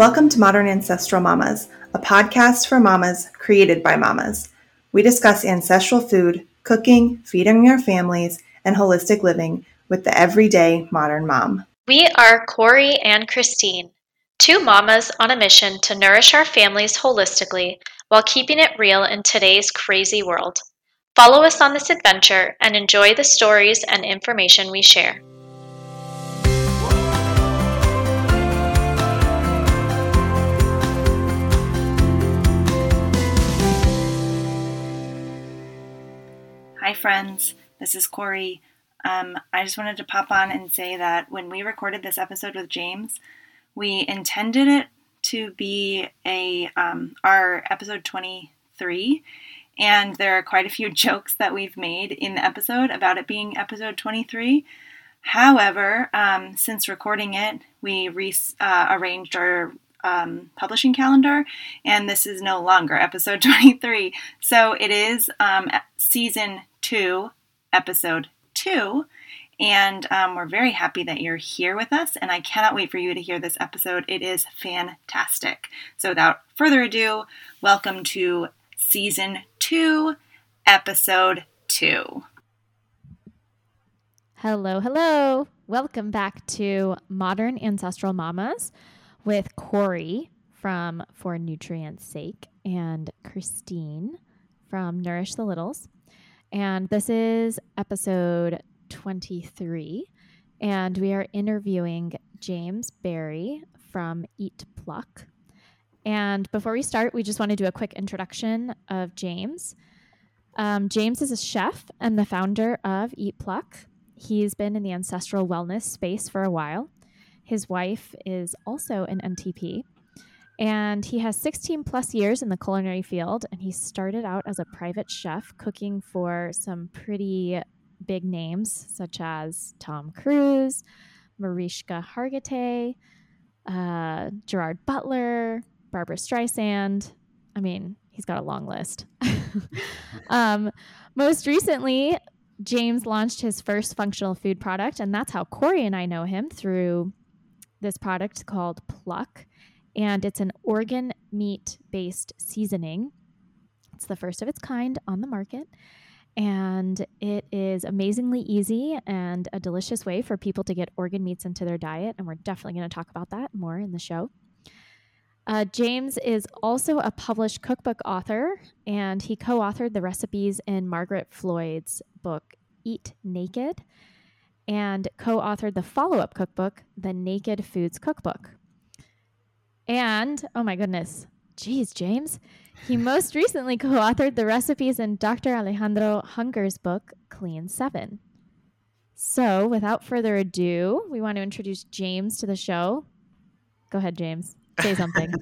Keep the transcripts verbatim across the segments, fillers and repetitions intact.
Welcome to Modern Ancestral Mamas, a podcast for mamas created by mamas. We discuss ancestral food, cooking, feeding our families, and holistic living with the everyday modern mom. We are Corey and Christine, two mamas on a mission to nourish our families holistically while keeping it real in today's crazy world. Follow us on this adventure and enjoy the stories and information we share. Hi friends, this is Corey. Um, I just wanted to pop on and say that when we recorded this episode with James, we intended it to be a um, our episode twenty-three, and there are quite a few jokes that we've made in the episode about it being episode twenty-three. However, um, since recording it, we re- uh, arranged our Um, publishing calendar, and this is no longer episode twenty-three. So it is um, season two, episode two, and um, we're very happy that you're here with us, and I cannot wait for you to hear this episode. It is fantastic. So without further ado, welcome to season two, episode two. Hello, hello. Welcome back to Modern Ancestral Mamas with Corey from For Nutrients' Sake and Christine from Nourish the Littles. And this is episode twenty-three, and we are interviewing James Barry from Eat Pluck. And before we start, we just want to do a quick introduction of James. Um, James is a chef and the founder of Eat Pluck. He's been in the ancestral wellness space for a while. His wife is also an M T P, and he has sixteen plus years in the culinary field, and he started out as a private chef cooking for some pretty big names such as Tom Cruise, Mariska Hargitay, uh, Gerard Butler, Barbara Streisand. I mean, he's got a long list. um, most recently, James launched his first functional food product, and that's how Corey and I know him, through this product called Pluck, and it's an organ meat-based seasoning. It's the first of its kind on the market, and it is amazingly easy and a delicious way for people to get organ meats into their diet, and we're definitely going to talk about that more in the show. Uh, James is also a published cookbook author, and he co-authored the recipes in Margaret Floyd's book, Eat Naked, and co-authored the follow-up cookbook, The Naked Foods Cookbook. And, oh my goodness, geez, James, he most recently co-authored the recipes in Doctor Alejandro Hunger's book, Clean seven. So, without further ado, we want to introduce James to the show. Go ahead, James. Say something.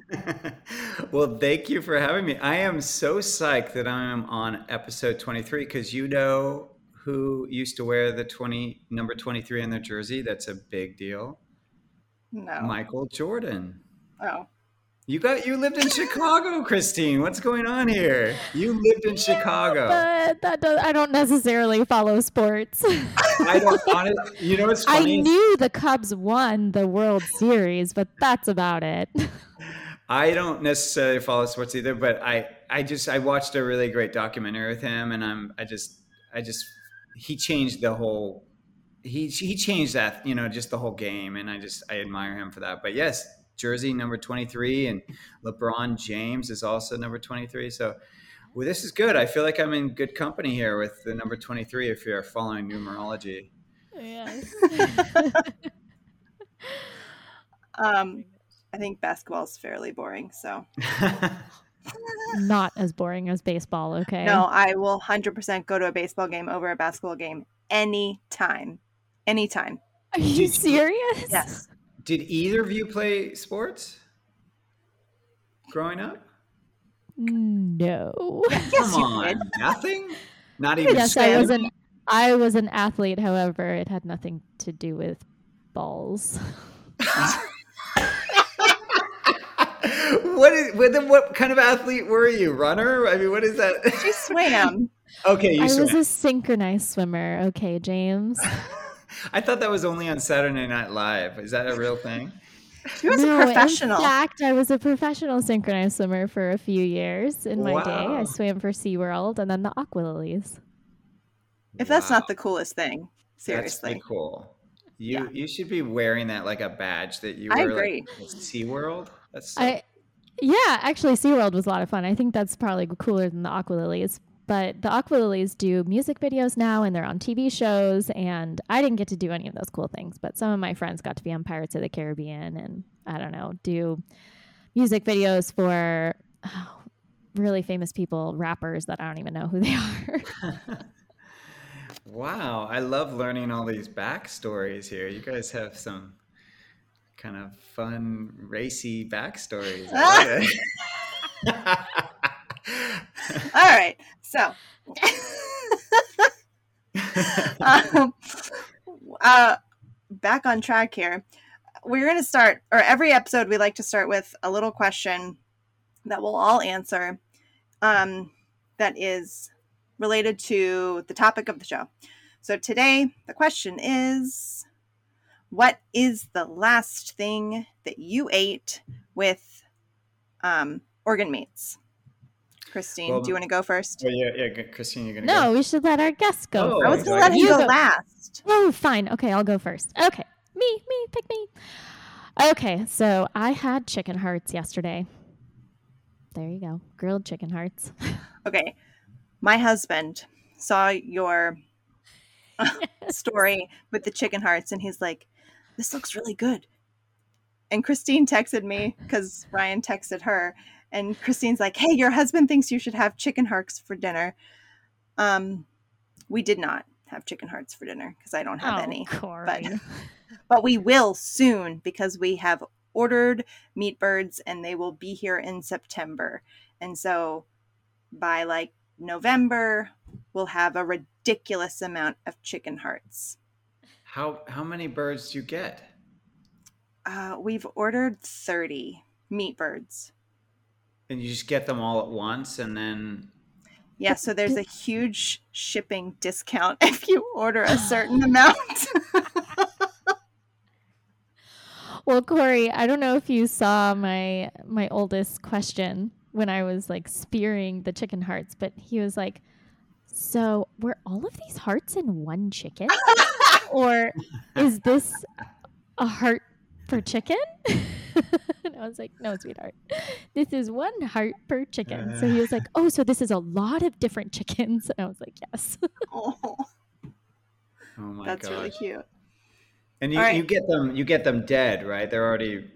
Well, thank you for having me. I am so psyched that I am on episode twenty-three, because you know who used to wear the twenty number twenty-three on their jersey? That's a big deal. No. Michael Jordan. Oh. You got you lived in Chicago, Christine. What's going on here? You lived in yeah, Chicago. But that does, I don't necessarily follow sports. I don't honestly, you know what's funny? I knew the Cubs won the World Series, but that's about it. I don't necessarily follow sports either, but I, I just I watched a really great documentary with him, and I'm I just I just he changed the whole he he changed that, you know, just the whole game, and I just I admire him for that. But yes, jersey number twenty-three, and LeBron James is also number twenty-three. So, well, this is good. I feel like I'm in good company here with the number twenty-three if you're following numerology. Yes. um, I think basketball is fairly boring, so. Not as boring as baseball, okay? No, I will one hundred percent go to a baseball game over a basketball game anytime. Anytime. Are you serious? Yes. Did either of you play sports growing up? No. Come on, nothing? Not even yes, I was an I was an athlete, however, it had nothing to do with balls. What is what, what kind of athlete were you? Runner? I mean, what is that? She swam. Okay, you I swam. I was a synchronized swimmer. Okay, James. I thought that was only on Saturday Night Live. Is that a real thing? She was no, a professional. In fact, I was a professional synchronized swimmer for a few years in my wow. day. I swam for SeaWorld and then the Aqua Lilies. If that's wow. not the coolest thing, seriously. That's pretty cool. You yeah. you should be wearing that like a badge that you were I agree. Like SeaWorld. That's so- I yeah, actually SeaWorld was a lot of fun. I think that's probably cooler than the Aqua Lilies. But the Aqua Lilies do music videos now and they're on T V shows. And I didn't get to do any of those cool things, but some of my friends got to be on Pirates of the Caribbean and I don't know, do music videos for oh, really famous people, rappers that I don't even know who they are. Wow. I love learning all these backstories here. You guys have some kind of fun, racy backstories. All right. So, um, uh, back on track here. We're going to start, or every episode we like to start with a little question that we'll all answer um, that is related to the topic of the show. So today, the question is, what is the last thing that you ate with um, organ meats? Christine, well, do you want to go first? Oh, yeah, yeah, Christine, you're going to no, go. No, we should let our guests go oh, first. I was going to let him go, go last. Oh, fine. Okay, I'll go first. Okay, me, me, pick me. Okay, so I had chicken hearts yesterday. There you go. Grilled chicken hearts. Okay, my husband saw your story with the chicken hearts, and he's like, this looks really good. And Christine texted me because Ryan texted her. And Christine's like, hey, your husband thinks you should have chicken hearts for dinner. Um, we did not have chicken hearts for dinner because I don't have oh, any. But, but we will soon because we have ordered meat birds and they will be here in September. And so by like November, we'll have a ridiculous amount of chicken hearts. How how many birds do you get? Uh, we've ordered thirty meat birds. And you just get them all at once and then... Yeah, so there's a huge shipping discount if you order a certain amount. Well, Corey, I don't know if you saw my my oldest question when I was like spearing the chicken hearts, but he was like, so were all of these hearts in one chicken? Or is this a heart per chicken? And I was like, no, sweetheart, this is one heart per chicken. Uh, so he was like, oh, so this is a lot of different chickens. And I was like, yes. Oh, oh my That's gosh. Really cute. And you, right. you get them you get them dead, right? They're already...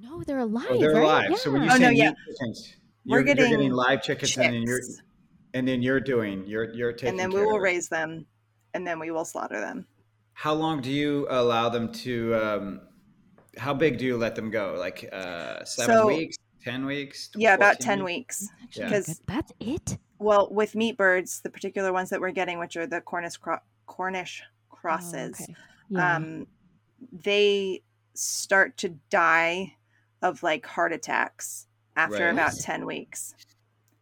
No, they're alive. Oh, they're right? alive. Yeah. So when you oh, say no, yeah. chickens, you're, We're getting, you're getting live chickens and then, you're, and then you're doing, you're, you're taking And then we will them. raise them and then we will slaughter them. How long do you allow them to... Um, How big do you let them go? Like uh, seven so, weeks, ten weeks? Yeah, about ten weeks. Because yeah. that's it. Well, with meat birds, the particular ones that we're getting, which are the Cornish cro- Cornish crosses, oh, okay. yeah. um, they start to die of like heart attacks after right. about ten weeks.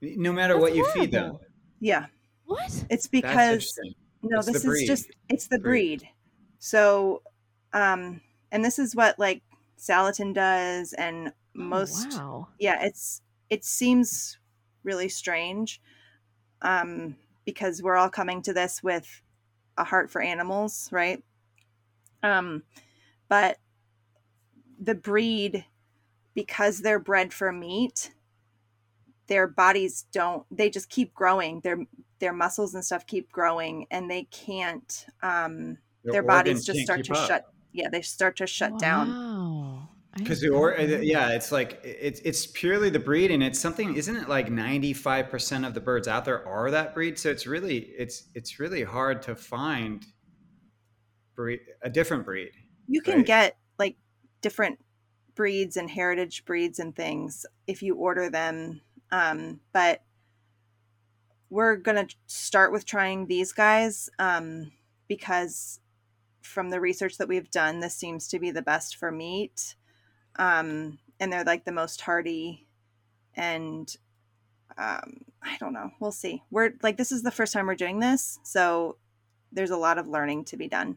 No matter that's what you horrible. feed them. Yeah. What? It's because no, it's this is just it's the breed. breed. So. Um, And this is what like Salatin does, and most oh, wow. yeah, it's it seems really strange um, because we're all coming to this with a heart for animals, right? Um, but the breed, because they're bred for meat, their bodies don't. They just keep growing. Their their muscles and stuff keep growing, and they can't. Um, their their bodies just start to up. shut. Yeah, they start to shut wow. down. Because the or yeah, it's like it's it's purely the breed, and it's something. Isn't it like ninety-five percent of the birds out there are that breed? So it's really it's it's really hard to find breed, a different breed. You can right? get like different breeds and heritage breeds and things if you order them, um, but we're gonna start with trying these guys um, because. From the research that we've done, this seems to be the best for meat. Um, and they're like the most hardy and, um, I don't know. We'll see. We're like, this is the first time we're doing this. So there's a lot of learning to be done.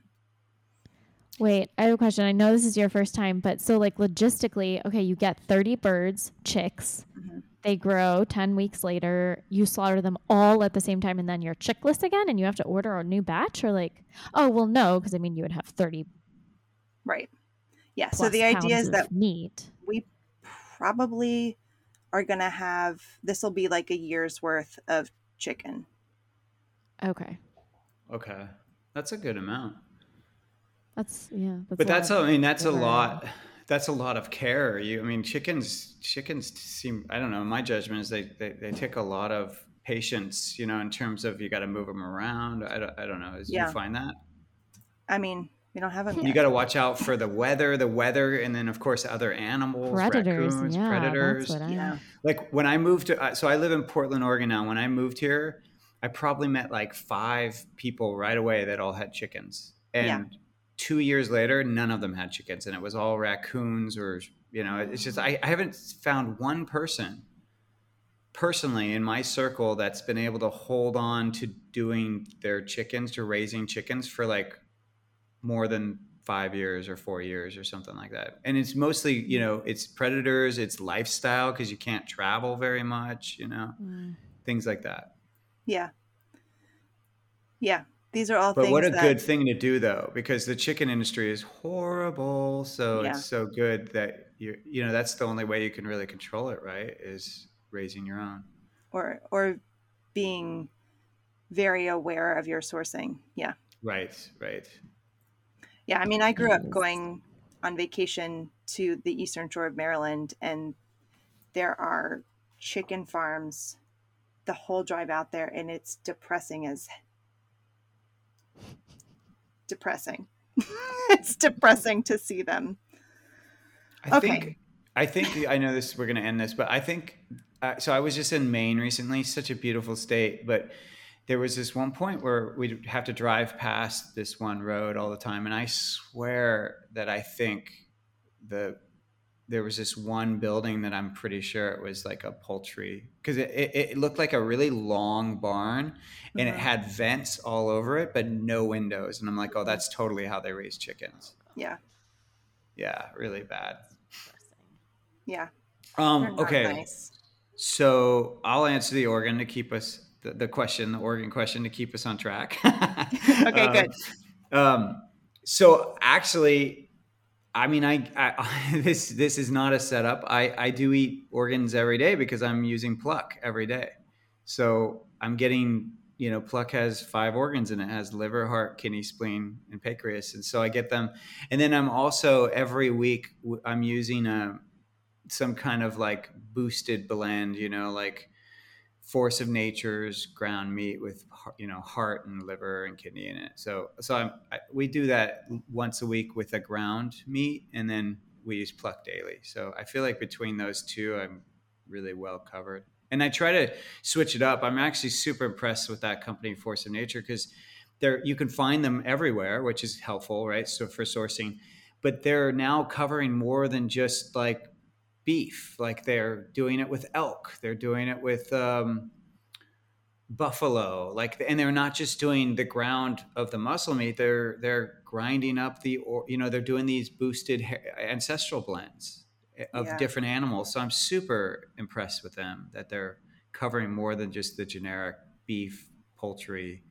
Wait, I have a question. I know this is your first time, but so like logistically, okay, you get thirty birds, chicks, mm-hmm. they grow ten weeks later, you slaughter them all at the same time, and then you're chickless again, and you have to order a new batch? Or like, oh, well, no, because I mean, you would have thirty. Right. Yeah. So the idea is that meat. We probably are going to have, this will be like a year's worth of chicken. Okay. Okay. That's a good amount. That's yeah. That's but that's, a, I mean, that's a lot. That's a lot of care. You, I mean, chickens, chickens seem, I don't know. My judgment is they, they, they take a lot of patience, you know, in terms of you got to move them around. I don't, I don't know. Is, yeah. You find that? I mean, we don't have them yet. You got to watch out for the weather, the weather. And then of course, other animals, predators, raccoons, yeah, predators. That's what I yeah. Like when I moved to, so I live in Portland, Oregon now. When I moved here, I probably met like five people right away that all had chickens. And yeah. two years later, none of them had chickens, and it was all raccoons or, you know, it's just, I, I haven't found one person personally in my circle that's been able to hold on to doing their chickens, to raising chickens for like more than five years or four years or something like that. And it's mostly, you know, it's predators, it's lifestyle, because you can't travel very much, you know, mm. things like that. Yeah. Yeah. These are all but things. But what a that... good thing to do, though, because the chicken industry is horrible. So yeah. It's so good that you you know that's the only way you can really control it, right? Is raising your own, or or being very aware of your sourcing. Yeah. Right. Right. Yeah. I mean, I grew up going on vacation to the Eastern Shore of Maryland, and there are chicken farms the whole drive out there, and it's depressing as. depressing it's depressing to see them. I okay. think I think I know this, we're going to end this, but I think uh, so I was just in Maine recently, such a beautiful state, but there was this one point where we'd have to drive past this one road all the time, and I swear that I think the there was this one building that I'm pretty sure it was like a poultry, because it, it, it looked like a really long barn, and mm-hmm. it had vents all over it, but no windows. And I'm like, oh, that's totally how they raise chickens. Yeah. Yeah. Really bad. Yeah. Um, okay. Nice. So I'll answer the Oregon to keep us the, the question, the Oregon question to keep us on track. Okay, um, good. Um, so actually, I mean, I, I this this is not a setup. I, I do eat organs every day because I'm using Pluck every day. So I'm getting, you know, Pluck has five organs and it has liver, heart, kidney, spleen, and pancreas. And so I get them. And then I'm also every week I'm using a, some kind of like boosted blend, you know, like Force of Nature's ground meat with, you know, heart and liver and kidney in it. So, so I'm, I, we do that once a week with a ground meat, and then we use Pluck daily. So I feel like between those two, I'm really well covered. And I try to switch it up. I'm actually super impressed with that company, Force of Nature, because they're, you can find them everywhere, which is helpful, right? So for sourcing, but they're now covering more than just like beef, like they're doing it with elk, they're doing it with um, buffalo, like, and they're not just doing the ground of the muscle meat. They're they're grinding up the, or, you know, they're doing these boosted ancestral blends of yeah. different animals. So I'm super impressed with them that they're covering more than just the generic beef, poultry,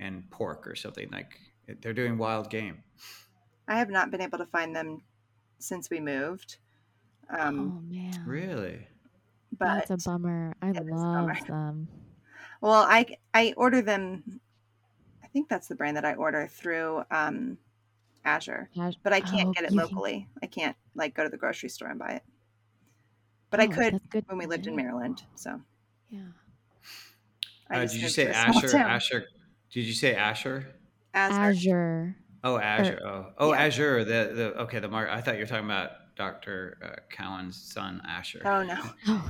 and pork or something. Like they're doing wild game. I have not been able to find them since we moved. Um, oh man! Really? But that's a bummer. I love bummer. them. Well, I I order them. I think that's the brand that I order through um, Azure, Azure, but I can't oh, get it locally. Can... I can't like go to the grocery store and buy it. But oh, I could when we lived in Maryland. So yeah. Uh, did you say Azure? Azure? Did you say Azure? Azure. Azure. Oh, Azure. Or, oh, oh, yeah. Azure. The the okay. The mark. I thought you were talking about Doctor Uh, Cowan's son, Asher. Oh, no.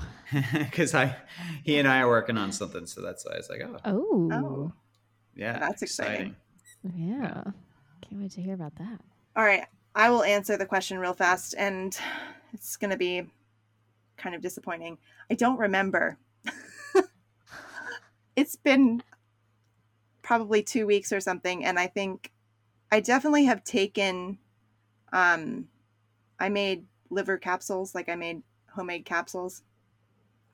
Because I, he and I are working on something. So that's why I was like, oh. Oh. oh. Yeah. That's exciting. exciting. Yeah. Can't wait to hear about that. All right. I will answer the question real fast. And it's going to be kind of disappointing. I don't remember. It's been probably two weeks or something. And I think I definitely have taken, um, I made liver capsules, like I made homemade capsules,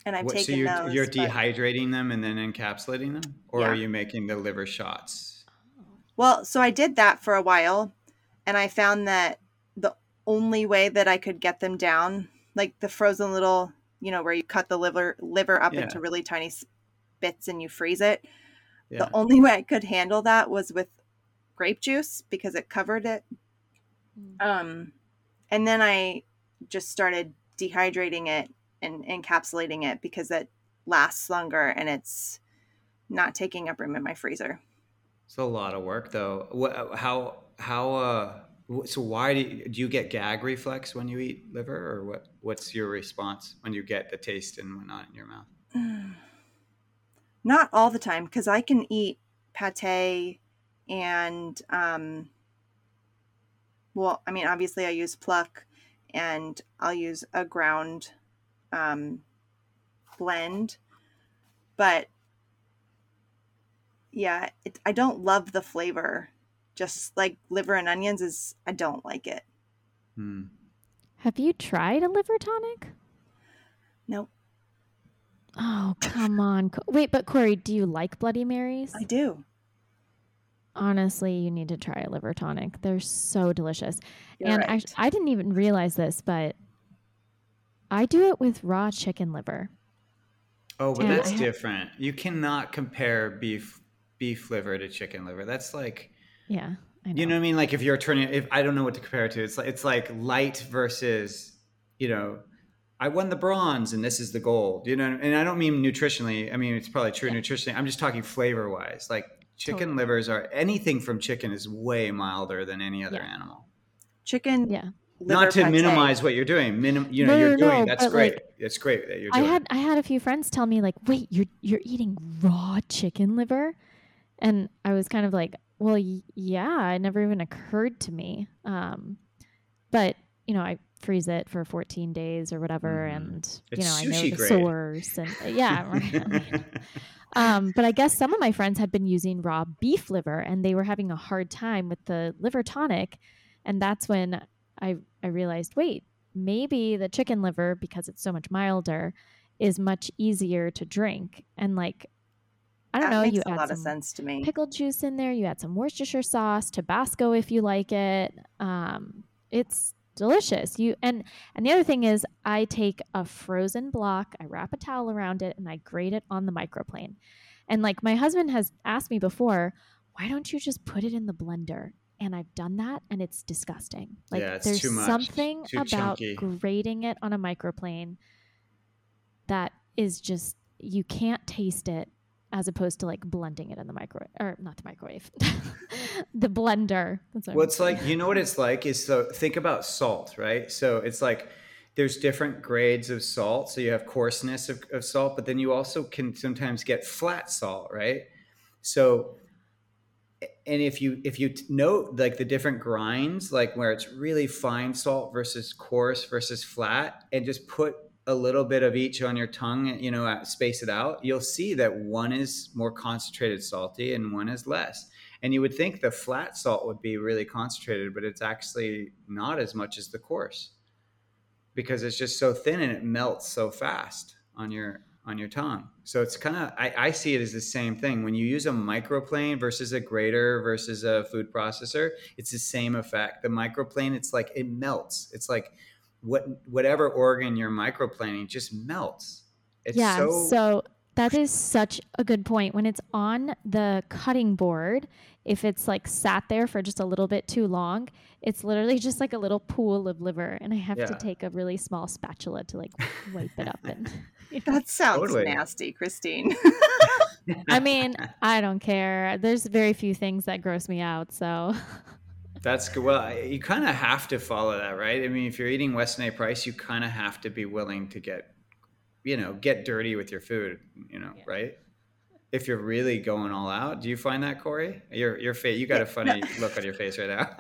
and I've what, taken so you're, those. You're dehydrating them and then encapsulating them, or yeah. are you making the liver shots? Well, so I did that for a while, and I found that the only way that I could get them down, like the frozen little, you know, where you cut the liver liver up yeah. into really tiny bits and you freeze it. Yeah. The only way I could handle that was with grape juice because it covered it. Mm. Um, and then I just started dehydrating it and encapsulating it because it lasts longer and it's not taking up room in my freezer. It's a lot of work though. What, how, how, uh, so why do you, do you get gag reflex when you eat liver, or what, what's your response when you get the taste and whatnot in your mouth? Not all the time, because I can eat pate and, um, well, I mean, obviously I use Pluck and I'll use a ground um, blend, but yeah, it, I don't love the flavor. Just like liver and onions is, I don't like it. Hmm. Have you tried a liver tonic? Nope. Oh, come on. Wait, but Corey, do you like Bloody Marys? I do. Honestly, you need to try a liver tonic. They're so delicious. You're and right. I, I didn't even realize this, but I do it with raw chicken liver. Oh, but and that's I different. Have... You cannot compare beef, beef liver to chicken liver. That's like... Yeah, I know. You know what I mean? Like if you're turning, if I don't know what to compare it to, it's like, it's like light versus, you know, I won the bronze and this is the gold, you know? And I don't mean nutritionally. I mean, it's probably true yeah. nutritionally. I'm just talking flavor wise. Like chicken totally. livers are anything from chicken is way milder than any other yeah. animal. Chicken. Yeah. Not to pate. minimize what you're doing. Minim, you know, no, you're no, doing, no, that's great. Like, it's great that you're doing. I had, I had a few friends tell me like, wait, you're, you're eating raw chicken liver. And I was kind of like, well, yeah, it never even occurred to me. Um, but, you know, I freeze it for fourteen days or whatever. And, you it's know, I know the grade. source. And, yeah. Right. um, but I guess some of my friends had been using raw beef liver and they were having a hard time with the liver tonic. And that's when I, I realized, wait, maybe the chicken liver, because it's so much milder, is much easier to drink. And like, I don't that know. Makes you add a lot some of sense to me. Pickle juice in there. You add some Worcestershire sauce, Tabasco if you like it. Um, it's delicious. You and and the other thing is, I take a frozen block, I wrap a towel around it, and I grate it on the microplane. And like my husband has asked me before, why don't you just put it in the blender? And I've done that, and it's disgusting. Like yeah, it's there's too much. something too about chunky. grating it on a microplane that is just you can't taste it. As opposed to like blending it in the microwave, or not the microwave, the blender. That's what well, it's like, you know what it's like is so think about salt, right? So it's like there's different grades of salt. So you have coarseness of, of salt, but then you also can sometimes get flat salt, right? So, and if you, if you note like the different grinds, like where it's really fine salt versus coarse versus flat, and just put a little bit of each on your tongue, you know, space it out, you'll see that one is more concentrated salty and one is less. And you would think the flat salt would be really concentrated, but it's actually not as much as the coarse because it's just so thin and it melts so fast on your, on your tongue. So it's kind of, I, I see it as the same thing. When you use a microplane versus a grater versus a food processor, it's the same effect. The microplane, it's like, it melts. It's like, What whatever organ you're microplaning just melts. It's yeah, so... so that is such a good point. When it's on the cutting board, if it's like sat there for just a little bit too long, it's literally just like a little pool of liver, and I have yeah. to take a really small spatula to like wipe it up. And you know. That sounds totally. nasty, Christine. I mean, I don't care. There's very few things that gross me out, so. That's good. Well, you kind of have to follow that, right? I mean, if you're eating Weston A. Price, you kind of have to be willing to get, you know, get dirty with your food, you know, yeah. right? If you're really going all out. Do you find that, Corey? Your your face, you got a funny look on your face right now.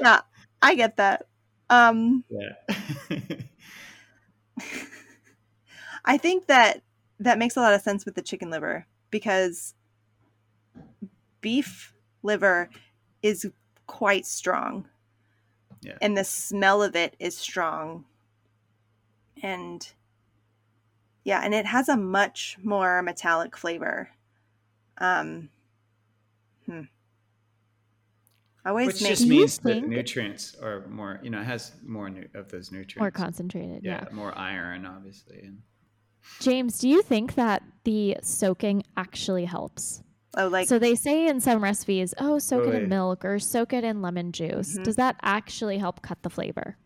Yeah, I get that. Um, yeah. I think that that makes a lot of sense with the chicken liver because beef liver is quite strong. Yeah. And the smell of it is strong. And yeah, and it has a much more metallic flavor. Um, hmm. Which just means that nutrients are more, you know, it has more nu- of those nutrients. More concentrated, yeah. yeah. More iron, obviously. And... James, do you think that the soaking actually helps? Oh, like So they say in some recipes, oh, soak oh, it in yeah. milk or soak it in lemon juice. Mm-hmm. Does that actually help cut the flavor?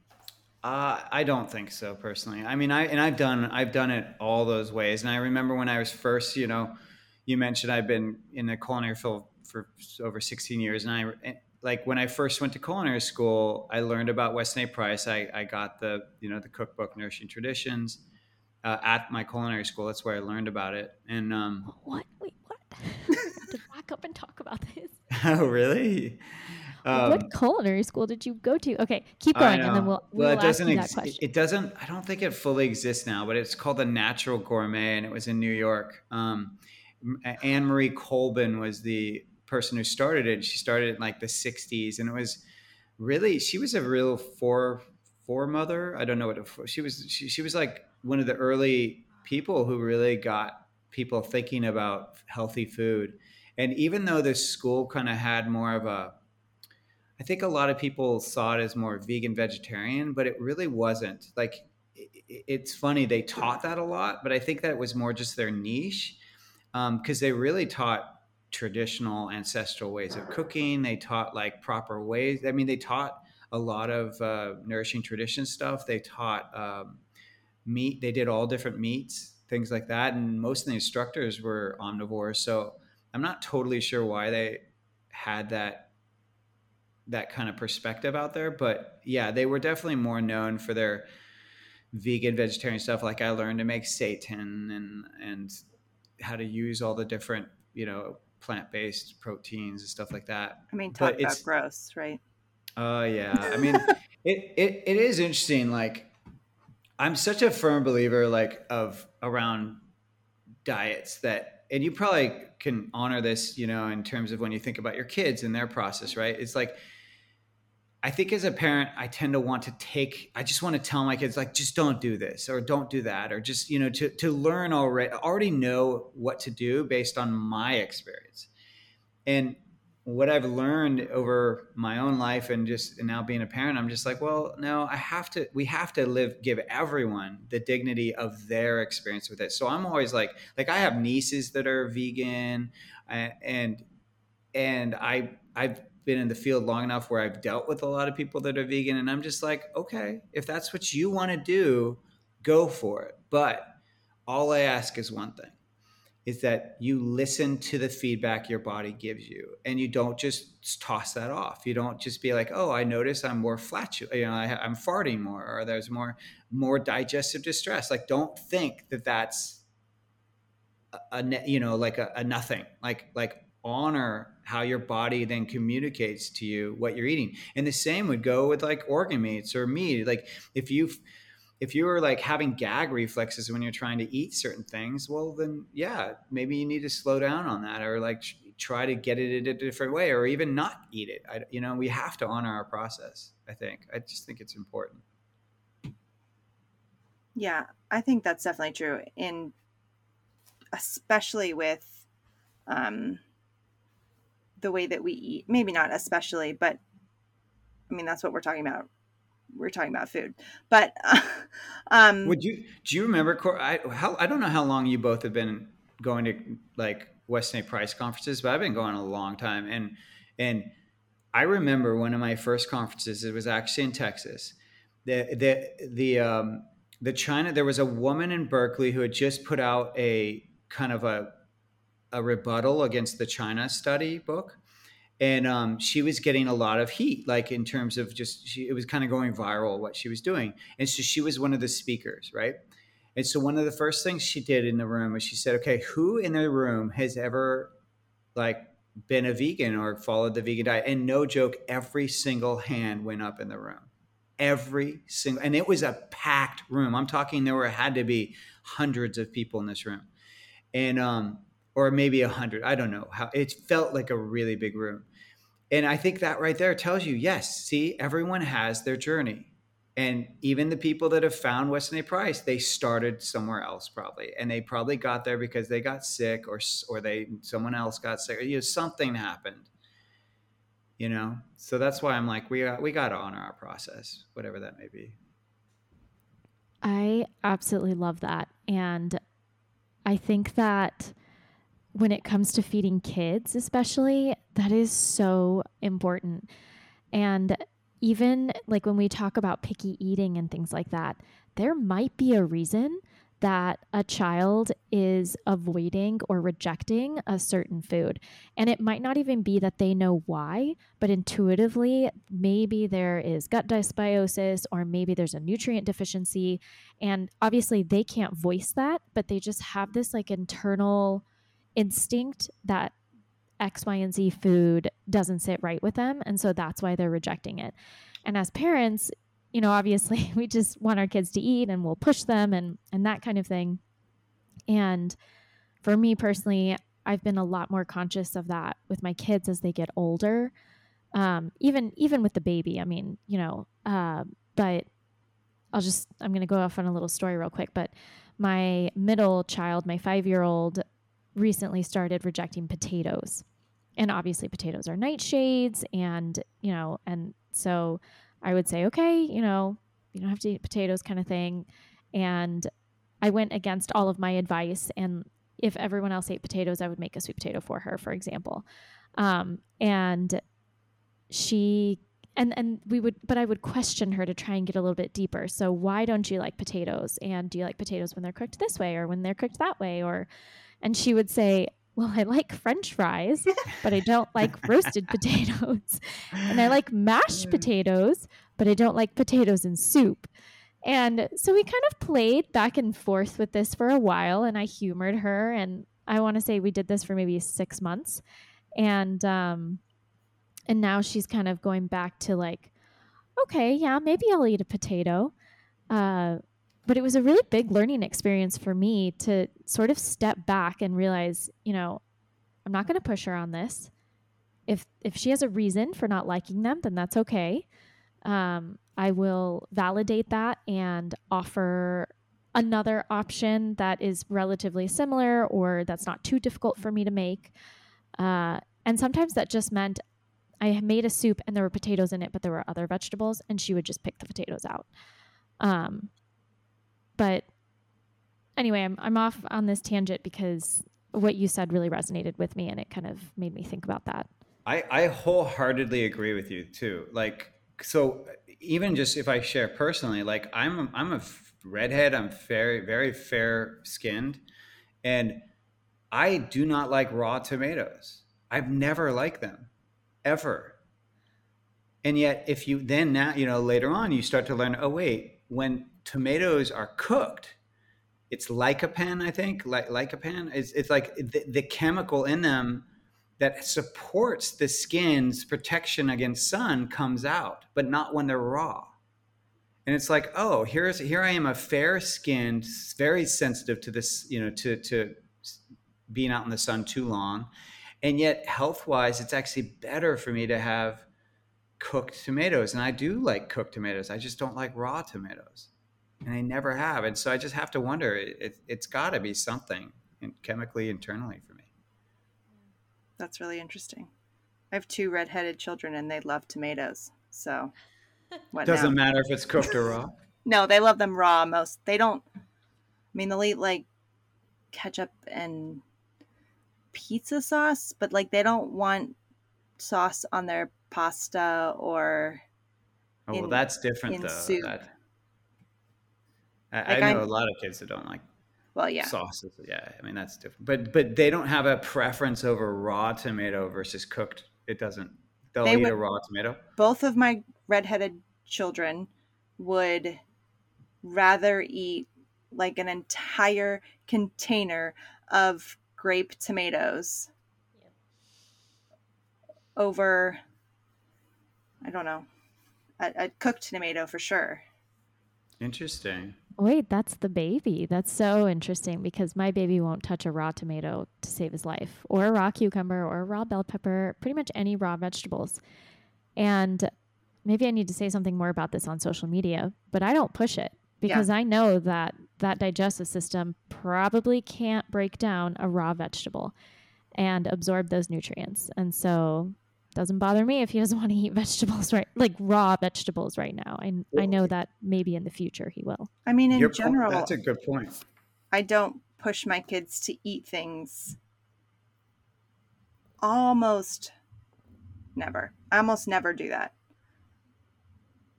Uh, I don't think so, personally. I mean, I and I've done I've done it all those ways. And I remember when I was first, you know, you mentioned I've been in the culinary field for over sixteen years, and I... And, like when I first went to culinary school, I learned about Weston A. Price. I, I got the, you know, the cookbook Nourishing Traditions uh, at my culinary school. That's where I learned about it. And um, what? Wait, what? To back up and talk about this. Oh, really? Um, what culinary school did you go to? Okay, keep going, and then we'll, we'll well, ask you that ex- question. It doesn't. I don't think it fully exists now, but it's called the Natural Gourmet, and it was in New York. Um, Anne-Marie Colbin was the person who started it. She started in like the sixties, and it was really, she was a real fore foremother. I don't know what it, she was. She, she was like one of the early people who really got people thinking about healthy food. And even though this school kind of had more of a, I think a lot of people saw it as more vegan, vegetarian, but it really wasn't. Like, it, it's funny. They taught that a lot, but I think that was more just their niche. Um, 'cause they really taught traditional ancestral ways of cooking. They taught like proper ways. I mean, they taught a lot of uh, Nourishing Tradition stuff. They taught um, meat. They did all different meats, things like that. And most of the instructors were omnivores. So I'm not totally sure why they had that, that kind of perspective out there, but yeah, they were definitely more known for their vegan, vegetarian stuff. Like I learned to make seitan and, and how to use all the different, you know, plant-based proteins and stuff like that. I mean, talk but about it's, gross, right? Oh uh, yeah. I mean, it, it, it is interesting. Like I'm such a firm believer like of around diets that, and you probably can honor this, you know, in terms of when you think about your kids and their process, right? It's like, I think as a parent, I tend to want to take, I just want to tell my kids like, just don't do this or don't do that. Or just, you know, to, to learn already, already know what to do based on my experience. And what I've learned over my own life and just and now being a parent, I'm just like, well, no, I have to, we have to live, give everyone the dignity of their experience with it. So I'm always like, like I have nieces that are vegan and, and I, I've, been in the field long enough where I've dealt with a lot of people that are vegan, and I'm just like, okay, if that's what you want to do, go for it. But all I ask is one thing, is that you listen to the feedback your body gives you, and you don't just toss that off. You don't just be like, oh, I notice I'm more flatulent, you know, I, I'm farting more, or there's more, more digestive distress. Like, don't think that that's a, a you know, like a, a nothing, like, like, honor how your body then communicates to you what you're eating. And the same would go with like organ meats or meat. Like if you, if you were like having gag reflexes when you're trying to eat certain things, well then yeah, maybe you need to slow down on that or like try to get it in a different way or even not eat it. I, you know, we have to honor our process. I think, I just think it's important. Yeah. I think that's definitely true. And especially with, um, the way that we eat, maybe not especially, but I mean, that's what we're talking about. We're talking about food, but, um, would you, do you remember I, how, I don't know how long you both have been going to like Weston A. Price conferences, but I've been going a long time. And, and I remember one of my first conferences, it was actually in Texas, the, the, the, um, the China, there was a woman in Berkeley who had just put out a kind of a, a rebuttal against the China Study book. And um, she was getting a lot of heat, like in terms of just, she, it was kind of going viral what she was doing. And so she was one of the speakers, right? And so one of the first things she did in the room was she said, okay, who in the room has ever like been a vegan or followed the vegan diet? And no joke, every single hand went up in the room. Every single, and it was a packed room. I'm talking there were, had to be hundreds of people in this room. And, um, or maybe a hundred. I don't know how it felt like a really big room. And I think that right there tells you, yes, see, everyone has their journey. And even the people that have found Weston A. Price, they started somewhere else probably. And they probably got there because they got sick or or they someone else got sick. Or, you know, something happened, you know? So that's why I'm like, we, uh, we got to honor our process, whatever that may be. I absolutely love that. And I think that when it comes to feeding kids, especially, that is so important. And even like when we talk about picky eating and things like that, there might be a reason that a child is avoiding or rejecting a certain food. And it might not even be that they know why, but intuitively, maybe there is gut dysbiosis or maybe there's a nutrient deficiency. And obviously they can't voice that, but they just have this like internal instinct that X, Y, and Z food doesn't sit right with them. And so that's why they're rejecting it. And as parents, you know, obviously we just want our kids to eat and we'll push them and, and that kind of thing. And for me personally, I've been a lot more conscious of that with my kids as they get older. Um, even, even with the baby, I mean, you know, uh, but I'll just, I'm going to go off on a little story real quick, but my middle child, my five-year-old, recently started rejecting potatoes. And obviously potatoes are nightshades and, you know, and so I would say, okay, you know, you don't have to eat potatoes kind of thing. And I went against all of my advice. And if everyone else ate potatoes, I would make a sweet potato for her, for example. Um, and she, and, and we would, but I would question her to try and get a little bit deeper. So why don't you like potatoes? And do you like potatoes when they're cooked this way or when they're cooked that way? Or, and she would say, well, I like French fries, but I don't like roasted potatoes. And I like mashed potatoes, but I don't like potatoes in soup. And so we kind of played back and forth with this for a while, and I humored her. And I want to say we did this for maybe six months. And um, and now she's kind of going back to like, okay, yeah, maybe I'll eat a potato. Uh But it was a really big learning experience for me to sort of step back and realize, you know, I'm not going to push her on this. If if she has a reason for not liking them, then that's okay. Um, I will validate that and offer another option that is relatively similar or that's not too difficult for me to make. Uh, and sometimes that just meant I made a soup and there were potatoes in it, but there were other vegetables, and she would just pick the potatoes out. Um But anyway, I'm I'm off on this tangent because what you said really resonated with me, and it kind of made me think about that. I, I wholeheartedly agree with you too. Like, so even just if I share personally, like I'm I'm a redhead, I'm very very fair skinned, and I do not like raw tomatoes. I've never liked them, ever. And yet, if you then now you know later on you start to learn. Oh wait, when tomatoes are cooked, it's lycopene, I think, like lycopene. It's, it's like the, the chemical in them that supports the skin's protection against sun comes out, but not when they're raw. And it's like, oh, here's here I am, a fair-skinned, very sensitive to this, you know, to to being out in the sun too long, and yet health-wise, it's actually better for me to have cooked tomatoes. And I do like cooked tomatoes. I just don't like raw tomatoes. And I never have. And so I just have to wonder, it, it, it's got to be something in, chemically internally for me. That's really interesting. I have two redheaded children and they love tomatoes. So what doesn't now? Matter if it's cooked or raw. No, they love them raw most. They don't, I mean, they'll eat like ketchup and pizza sauce, but like they don't want sauce on their pasta or in, oh, well, that's different in though. Soup. That- I, like I know I'm, a lot of kids that don't like well, yeah. sauces. Yeah, I mean, that's different. But but they don't have a preference over raw tomato versus cooked. It doesn't. They'll they eat would, a raw tomato. Both of my redheaded children would rather eat like an entire container of grape tomatoes yeah. over, I don't know, a, a cooked tomato for sure. Interesting. Wait, that's the baby. That's so interesting because my baby won't touch a raw tomato to save his life, or a raw cucumber, or a raw bell pepper, pretty much any raw vegetables. And maybe I need to say something more about this on social media, but I don't push it because yeah. I know that that digestive system probably can't break down a raw vegetable and absorb those nutrients. And so it doesn't bother me if he doesn't want to eat vegetables, right? Like raw vegetables right now. And I, I know that maybe in the future he will. I mean, in Your general, point, that's a good point. I don't push my kids to eat things. Almost never. I almost never do that.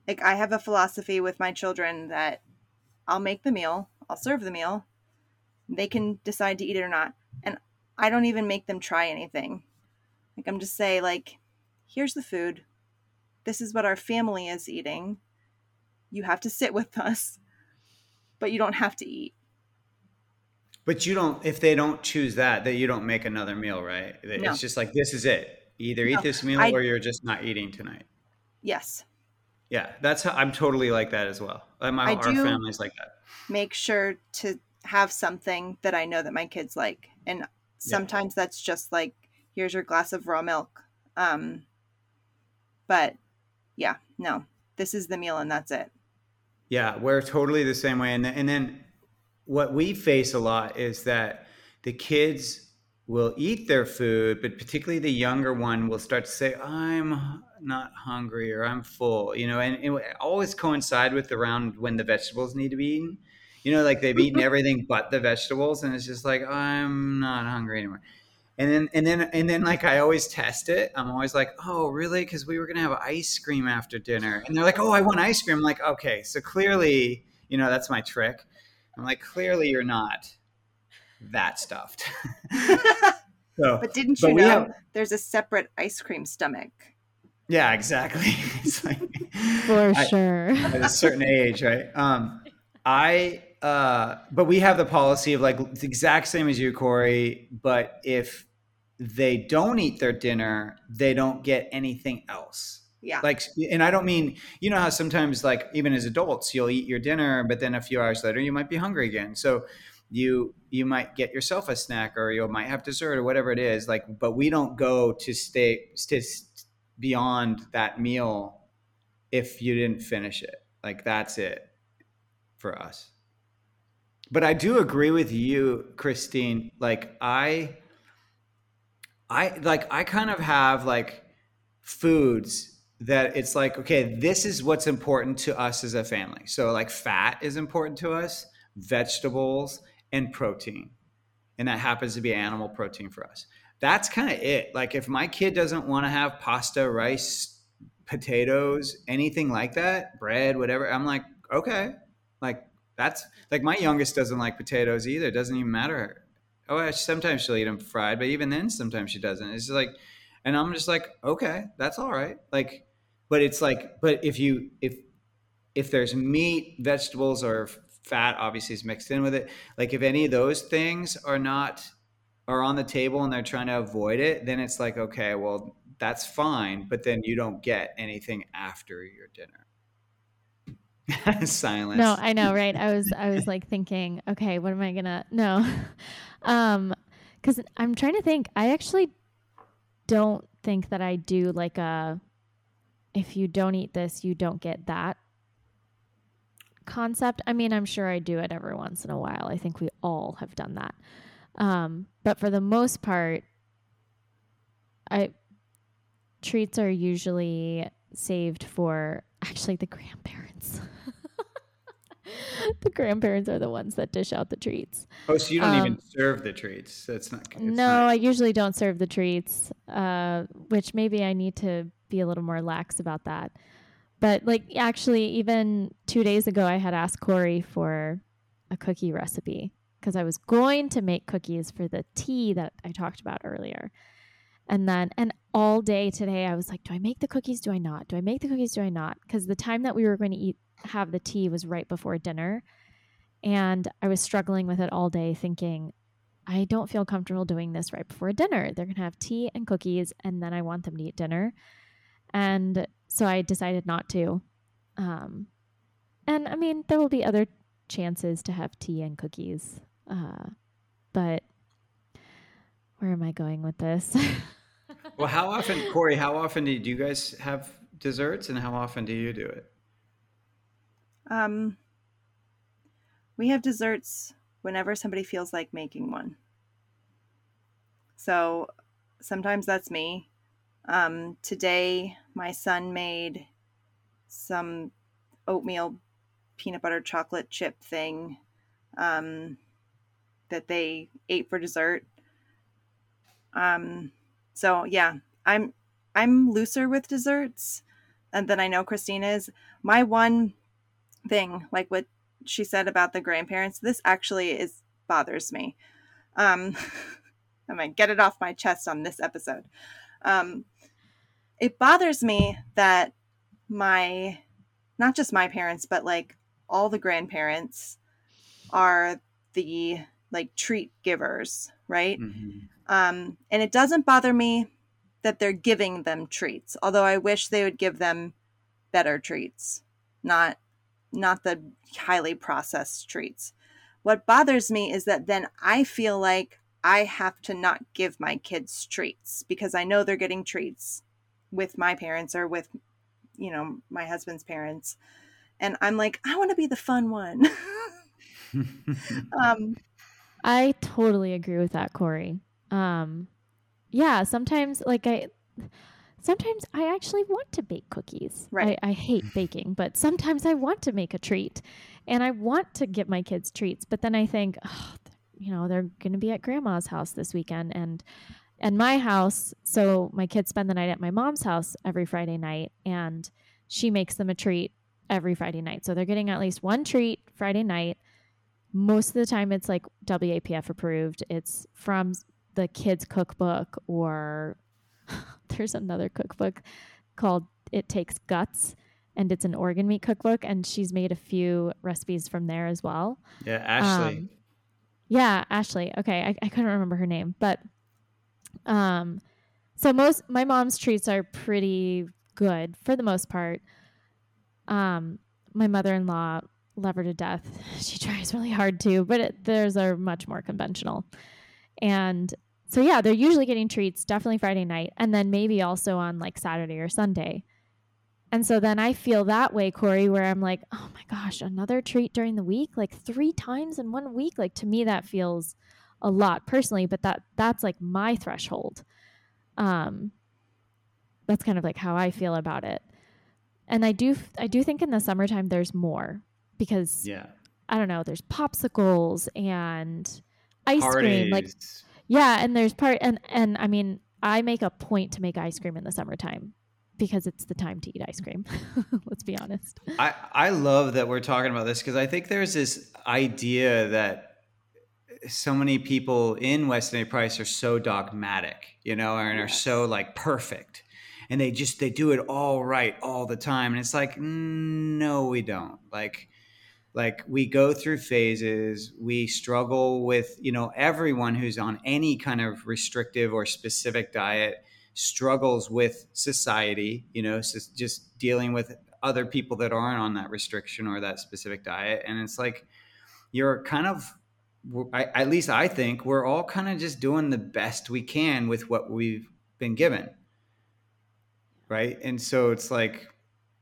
Like I have a philosophy with my children that I'll make the meal, I'll serve the meal. They can decide to eat it or not. And I don't even make them try anything. Like I'm just say like, here's the food. This is what our family is eating. You have to sit with us, but you don't have to eat. But you don't, if they don't choose that, that you don't make another meal, right? It's no. just like, this is it. You either no, eat this meal I, or you're just not eating tonight. Yes. Yeah. That's how I'm totally like that as well. My, I our do family's like that. Make sure to have something that I know that my kids like. And sometimes yeah. that's just like, here's your glass of raw milk. Um, but yeah, no, this is the meal and that's it. Yeah, we're totally the same way. And, and then what we face a lot is that the kids will eat their food, but particularly the younger one will start to say, I'm not hungry or I'm full, you know, and, and it always coincide with around when the vegetables need to be eaten. You know, like they've eaten everything but the vegetables and it's just like, I'm not hungry anymore. And then, and then, and then, like, I always test it. I'm always like, oh, really? Because we were going to have ice cream after dinner. And they're like, oh, I want ice cream. I'm like, okay, so clearly, you know, that's my trick. I'm like, clearly you're not that stuffed. so, but didn't you but know have... there's a separate ice cream stomach? Yeah, exactly. It's like, For I, sure. At a certain age, right? Um, I... Uh, but we have the policy of like the exact same as you, Corey, but if they don't eat their dinner, they don't get anything else. Yeah. Like, and I don't mean, you know how sometimes like even as adults, you'll eat your dinner, but then a few hours later you might be hungry again. So you, you might get yourself a snack or you might have dessert or whatever it is. Like, but we don't go to stay to beyond that meal if you didn't finish it. Like that's it for us. But I do agree with you, Christine. Like I, I like I kind of have like foods that it's like, okay, this is what's important to us as a family. So like fat is important to us, vegetables and protein. And that happens to be animal protein for us. That's kind of it. Like if my kid doesn't want to have pasta, rice, potatoes, anything like that, bread, whatever, I'm like, okay, like that's like my youngest doesn't like potatoes either. It doesn't even matter. Oh, sometimes she'll eat them fried, but even then sometimes she doesn't. It's just like, and I'm just like, okay, that's all right. Like, but it's like, but if you, if, if there's meat, vegetables, or fat, obviously is mixed in with it. Like if any of those things are not, are on the table and they're trying to avoid it, then it's like, okay, well that's fine. But then you don't get anything after your dinner. Silence. No, I know, right? I was, I was like thinking, okay, what am I gonna? No, um, because I'm trying to think. I actually don't think that I do like a. If you don't eat this, you don't get that. Concept. I mean, I'm sure I do it every once in a while. I think we all have done that, um, but for the most part, I treats are usually saved for actually the grandparents. The grandparents are the ones that dish out the treats. Oh, so you don't um, even serve the treats. That's not good. No, not... I usually don't serve the treats, uh, which maybe I need to be a little more lax about that. But like actually even two days ago, I had asked Corey for a cookie recipe because I was going to make cookies for the tea that I talked about earlier. And then, and all day today, I was like, do I make the cookies? Do I not? Do I make the cookies? Do I not? Because the time that we were going to eat, have the tea was right before dinner. And I was struggling with it all day thinking, I don't feel comfortable doing this right before dinner. They're going to have tea and cookies, and then I want them to eat dinner. And so I decided not to. Um, and I mean, there will be other chances to have tea and cookies. Uh, but where am I going with this? Well, how often, Corey, how often do you, do you guys have desserts, and how often do you do it? Um, we have desserts whenever somebody feels like making one. So sometimes that's me. Um, today, my son made some oatmeal peanut butter chocolate chip thing um, that they ate for dessert. Um, so yeah, I'm I'm looser with desserts, and then I know Christine is. My one thing, like what she said about the grandparents, this actually is bothers me. Um, I'm gonna get it off my chest on this episode. Um, it bothers me that my, not just my parents, but like all the grandparents are the like treat givers, right? Mm-hmm. Um, and it doesn't bother me that they're giving them treats, although I wish they would give them better treats, not, not the highly processed treats. What bothers me is that then I feel like I have to not give my kids treats because I know they're getting treats with my parents or with, you know, my husband's parents. And I'm like, I want to be the fun one. um, I totally agree with that, Corey. Um, yeah, sometimes like I, sometimes I actually want to bake cookies. Right. I, I hate baking, but sometimes I want to make a treat and I want to give my kids treats. But then I think, oh, you know, they're going to be at grandma's house this weekend and, and my house. So my kids spend the night at my mom's house every Friday night and she makes them a treat every Friday night. So they're getting at least one treat Friday night. Most of the time it's like W A P F approved. It's from the kids' cookbook, or there's another cookbook called It Takes Guts. And it's an organ meat cookbook. And she's made a few recipes from there as well. Yeah. Ashley. Um, Yeah, Ashley. Okay, I, I couldn't remember her name, but um, so most my mom's treats are pretty good for the most part. Um, my mother-in-law, love her to death. She tries really hard to, but it, theirs are much more conventional. And so yeah, they're usually getting treats definitely Friday night, and then maybe also on like Saturday or Sunday. And so then I feel that way, Corey, where I'm like, oh my gosh, another treat during the week, like three times in one week. Like to me, that feels a lot personally, but that that's like my threshold. Um, that's kind of like how I feel about it. And I do, I do think in the summertime there's more because yeah. I don't know, there's popsicles and ice Parties. cream. Like, yeah. And there's part, and, and I mean, I make a point to make ice cream in the summertime, because it's the time to eat ice cream. Let's be honest. I, I love that we're talking about this because I think there's this idea that so many people in Weston A. Price are so dogmatic, you know, and yes. are so like perfect. And they just, they do it all right all the time. And it's like, no, we don't. Like, like we go through phases, we struggle with, you know, everyone who's on any kind of restrictive or specific diet struggles with society, you know, just dealing with other people that aren't on that restriction or that specific diet. And it's like, you're kind of, I, at least I think we're all kind of just doing the best we can with what we've been given. Right. And so it's like,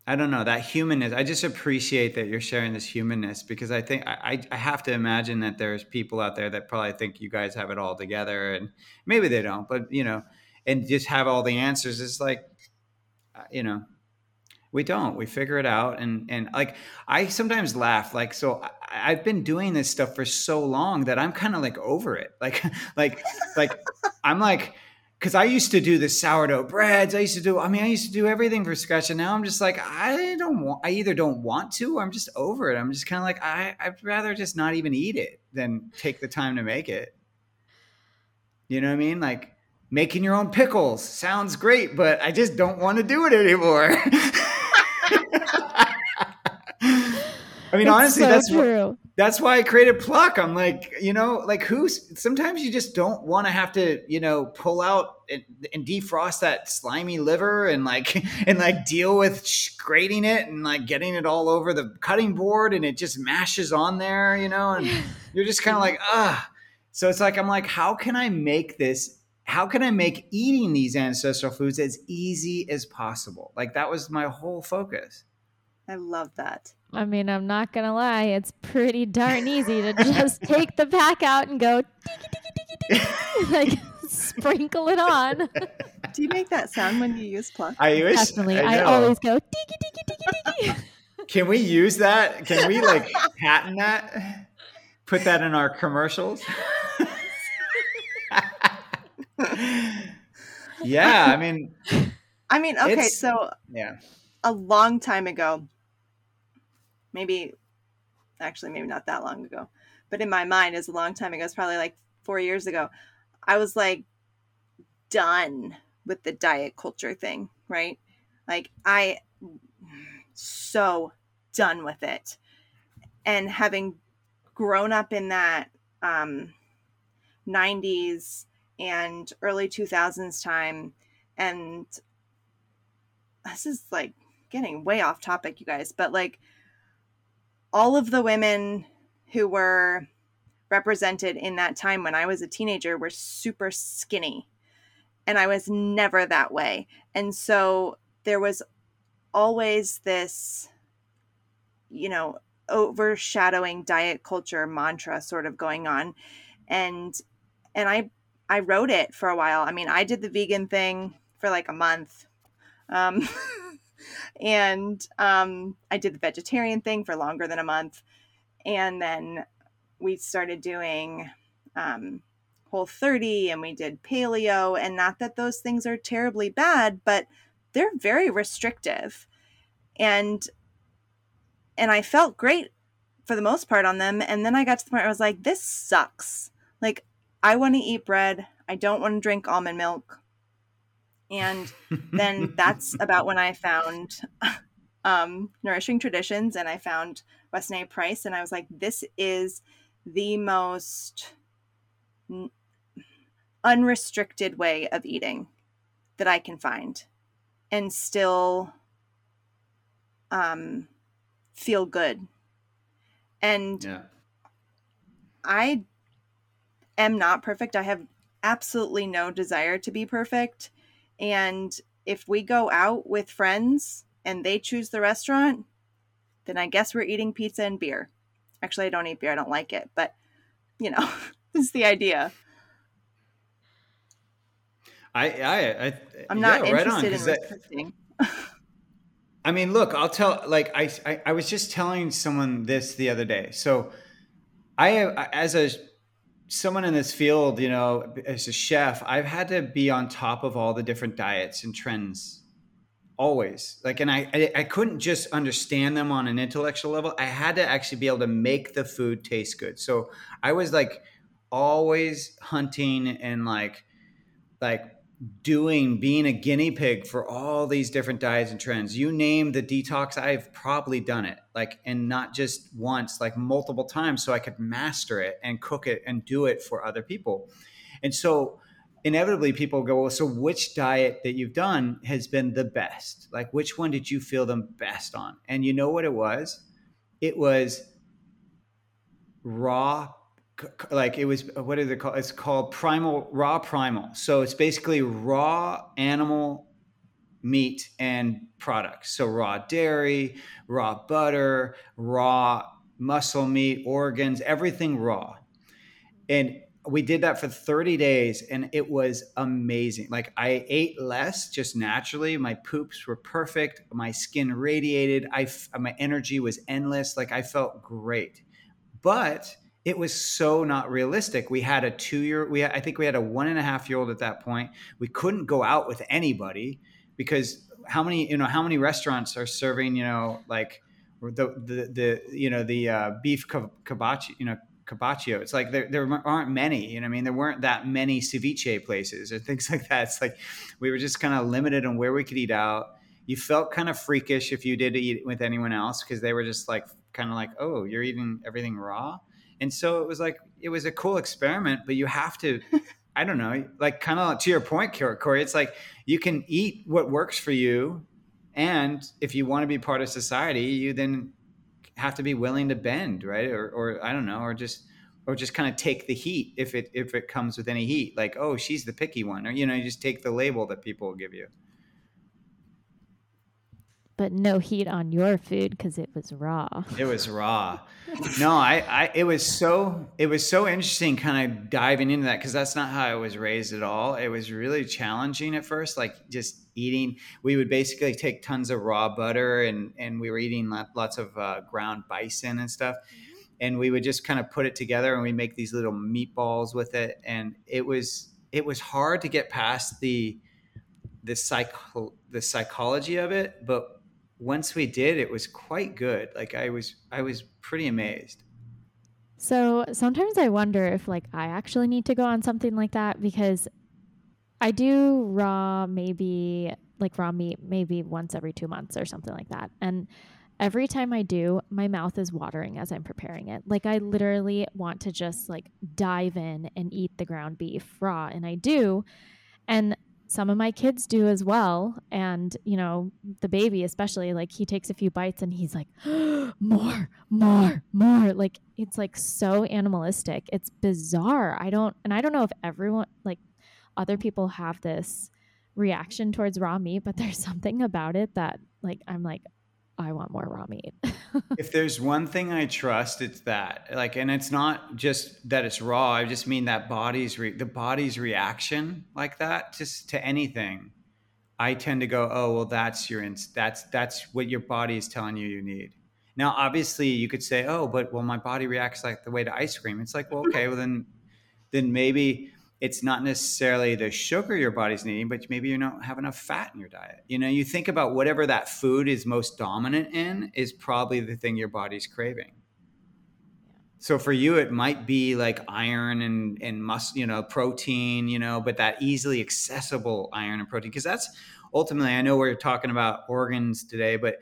I don't know, that humanness, I just appreciate that you're sharing this humanness because I think I, I have to imagine that there's people out there that probably think you guys have it all together, and maybe they don't, but you know, and just have all the answers. It's like, you know, we don't, we figure it out. And, and like, I sometimes laugh, like, so I, I've been doing this stuff for so long that I'm kind of like over it. Like, like, like I'm like, cause I used to do the sourdough breads. I used to do, I mean, I used to do everything for Scotch, and now I'm just like, I don't want, I either don't want to, or I'm just over it. I'm just kind of like, I I'd rather just not even eat it than take the time to make it. You know what I mean? Like, making your own pickles sounds great, but I just don't want to do it anymore. I mean, it's honestly, so that's true. What, that's why I created Pluck. I'm like, you know, like who's, sometimes you just don't want to have to, you know, pull out and, and defrost that slimy liver and like, and like deal with grating it and like getting it all over the cutting board and it just mashes on there, you know, and you're just kind of like, ah. So it's like, I'm like, how can I make this, how can I make eating these ancestral foods as easy as possible? Like that was my whole focus. I love that. I mean, I'm not going to lie. It's pretty darn easy to just take the pack out and go, diggy, diggy, diggy, diggy, like sprinkle it on. Do you make that sound when you use Pluck? I wish. Definitely. I, I always go, diggy, diggy, diggy, diggy. Can we use that? Can we like patent that? Put that in our commercials? Yeah, I mean. I mean, okay, so. Yeah. A long time ago, maybe, actually, maybe not that long ago, but in my mind, it's a long time ago. It's probably like four years ago. I was like done with the diet culture thing, right? Like I so done with it. And having grown up in that um, nineties and early two thousands time, and this is like getting way off topic, you guys, but like all of the women who were represented in that time when I was a teenager were super skinny, and I was never that way. And so there was always this, you know, overshadowing diet culture mantra sort of going on. And, and I, I wrote it for a while. I mean, I did the vegan thing for like a month. Um, and, um, I did the vegetarian thing for longer than a month. And then we started doing, um, Whole thirty, and we did paleo, and not that those things are terribly bad, but they're very restrictive. And, and I felt great for the most part on them. And then I got to the point where I was like, this sucks. Like, I want to eat bread. I don't want to drink almond milk. And then that's about when I found um, Nourishing Traditions, and I found Weston A. Price, and I was like, this is the most n- unrestricted way of eating that I can find and still um, feel good. And yeah. I am not perfect. I have absolutely no desire to be perfect. And if we go out with friends and they choose the restaurant, then I guess we're eating pizza and beer. Actually, I don't eat beer. I don't like it. But, you know, this is the idea. I, I, I, I'm not yeah, right interested on, in restricting. I mean, look, I'll tell, like, I, I, I was just telling someone this the other day. So I, as a someone in this field, you know, as a chef, I've had to be on top of all the different diets and trends always. Like, and I, I, I couldn't just understand them on an intellectual level. I had to actually be able to make the food taste good. So I was like always hunting and like, like doing, being a guinea pig for all these different diets and trends. You name the detox, I've probably done it, like, and not just once, like multiple times, so I could master it and cook it and do it for other people. And so inevitably people go, well, so which diet that you've done has been the best? Like, which one did you feel the best on? And you know what it was? It was raw. Like it was, what is it called? It's called primal, raw primal. So it's basically raw animal meat and products. So raw dairy, raw butter, raw muscle meat, organs, everything raw. And we did that for thirty days and it was amazing. Like I ate less just naturally. My poops were perfect. My skin radiated. I, my energy was endless. Like I felt great, but it was so not realistic. We had a two-year, we I think we had a one and a half year old at that point. We couldn't go out with anybody because how many, you know, how many restaurants are serving, you know, like the, the, the you know, the uh, beef cabaccio, you know, cabaccio. It's like there, there aren't many, you know what I mean? There weren't that many ceviche places or things like that. It's like we were just kind of limited on where we could eat out. You felt kind of freakish if you did eat with anyone else because they were just like kind of like, oh, you're eating everything raw. And so it was like, it was a cool experiment, but you have to, I don't know, like kind of to your point, Corey, it's like you can eat what works for you. And if you want to be part of society, you then have to be willing to bend, right? Or, or I don't know, or just, or just kind of take the heat if it, if it comes with any heat, like, oh, she's the picky one, or, you know, you just take the label that people will give you. But no heat on your food because it was raw. It was raw. No, I, I, it was so, it was so interesting kind of diving into that because that's not how I was raised at all. It was really challenging at first, like just eating. We would basically take tons of raw butter and, and we were eating lots of uh, ground bison and stuff. And we would just kind of put it together and we make these little meatballs with it. And it was, it was hard to get past the, the psycho, the psychology of it, but once we did, it was quite good. Like I was, I was pretty amazed. So sometimes I wonder if like I actually need to go on something like that because I do raw, maybe like raw meat, maybe once every two months or something like that. And every time I do, my mouth is watering as I'm preparing it. Like I literally want to just like dive in and eat the ground beef raw. And I do. And some of my kids do as well. And, you know, the baby, especially, like he takes a few bites and he's like, oh, more, more, more. Like, it's like so animalistic. It's bizarre. I don't, and I don't know if everyone, like other people have this reaction towards raw meat, but there's something about it that like, I'm like, I want more raw meat. If there's one thing I trust, it's that. Like, and it's not just that it's raw. I just mean that body's re- the body's reaction like that, just to anything. I tend to go, oh well, that's your ins- that's that's what your body is telling you you need. Now, obviously, you could say, oh, but well, my body reacts like the way to ice cream. It's like, well, okay, well then, then maybe it's not necessarily the sugar your body's needing, but maybe you don't have enough fat in your diet. You know, you think about whatever that food is most dominant in is probably the thing your body's craving. Yeah. So for you, it might be like iron and, and muscle, you know, protein, you know, but that easily accessible iron and protein, because that's ultimately, I know we're talking about organs today, but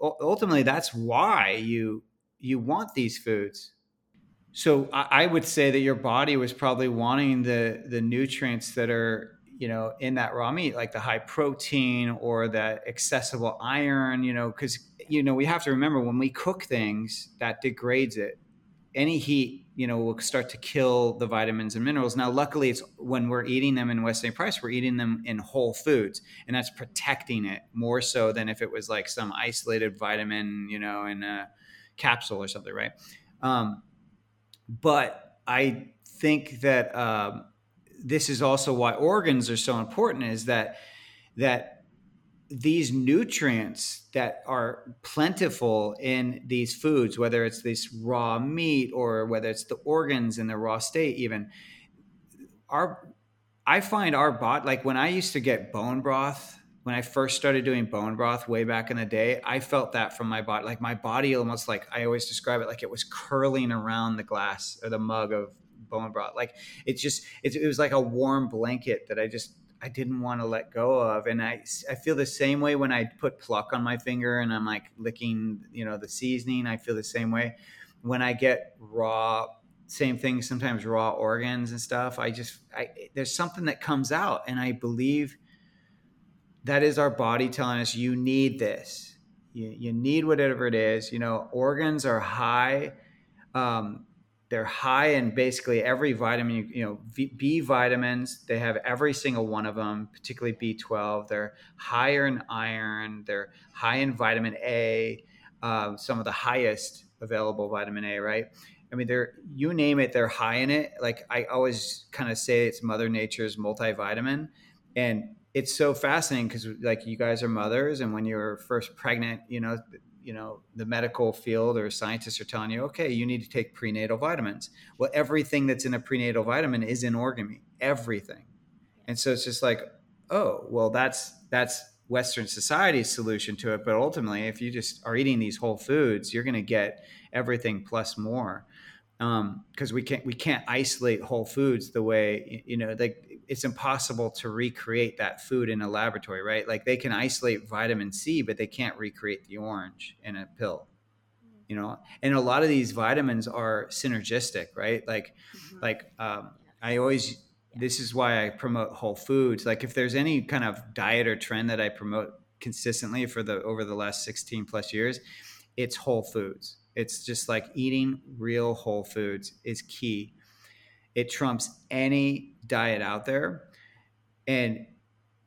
ultimately that's why you, you want these foods. So I would say that your body was probably wanting the the nutrients that are, you know, in that raw meat, like the high protein or that accessible iron, you know, because, you know, we have to remember when we cook things that degrades it, any heat, you know, will start to kill the vitamins and minerals. Now, luckily, it's when we're eating them in Weston A. Price, we're eating them in whole foods, and that's protecting it more so than if it was like some isolated vitamin, you know, in a capsule or something, right? Um But I think that um, this is also why organs are so important, is that that these nutrients that are plentiful in these foods, whether it's this raw meat or whether it's the organs in the raw state even, our I find our body, like when I used to get bone broth, when I first started doing bone broth way back in the day, I felt that from my body, like my body almost like, I always describe it like it was curling around the glass or the mug of bone broth. Like it's just, it, it was like a warm blanket that I just, I didn't want to let go of. And I, I feel the same way when I put pluck on my finger and I'm like licking, you know, the seasoning. I feel the same way when I get raw, same thing, sometimes raw organs and stuff. I just, I, there's something that comes out, and I believe that is our body telling us, you need this. You, you need whatever it is. You know, organs are high. Um, they're high in basically every vitamin, you, you know, v- B vitamins. They have every single one of them, particularly B twelve. They're higher in iron. They're high in vitamin A, uh, some of the highest available vitamin A, right? I mean, they're, you name it, they're high in it. Like I always kind of say it's Mother Nature's multivitamin. And it's so fascinating because like you guys are mothers, and when you're first pregnant, you know, you know, the medical field or scientists are telling you, okay, you need to take prenatal vitamins. Well, everything that's in a prenatal vitamin is in organ meat, everything. And so it's just like, oh, well, that's, that's Western society's solution to it. But ultimately, if you just are eating these whole foods, you're going to get everything plus more. Um, cause we can't, we can't isolate whole foods the way, you know, like it's impossible to recreate that food in a laboratory, right? Like they can isolate vitamin C, but they can't recreate the orange in a pill. Mm-hmm. you know, and a lot of these vitamins are synergistic, right? Like, mm-hmm. like um, I always, yeah. this is why I promote whole foods. Like if there's any kind of diet or trend that I promote consistently for the, over the last sixteen plus years, it's whole foods. It's just like eating real whole foods is key. It trumps any diet out there. And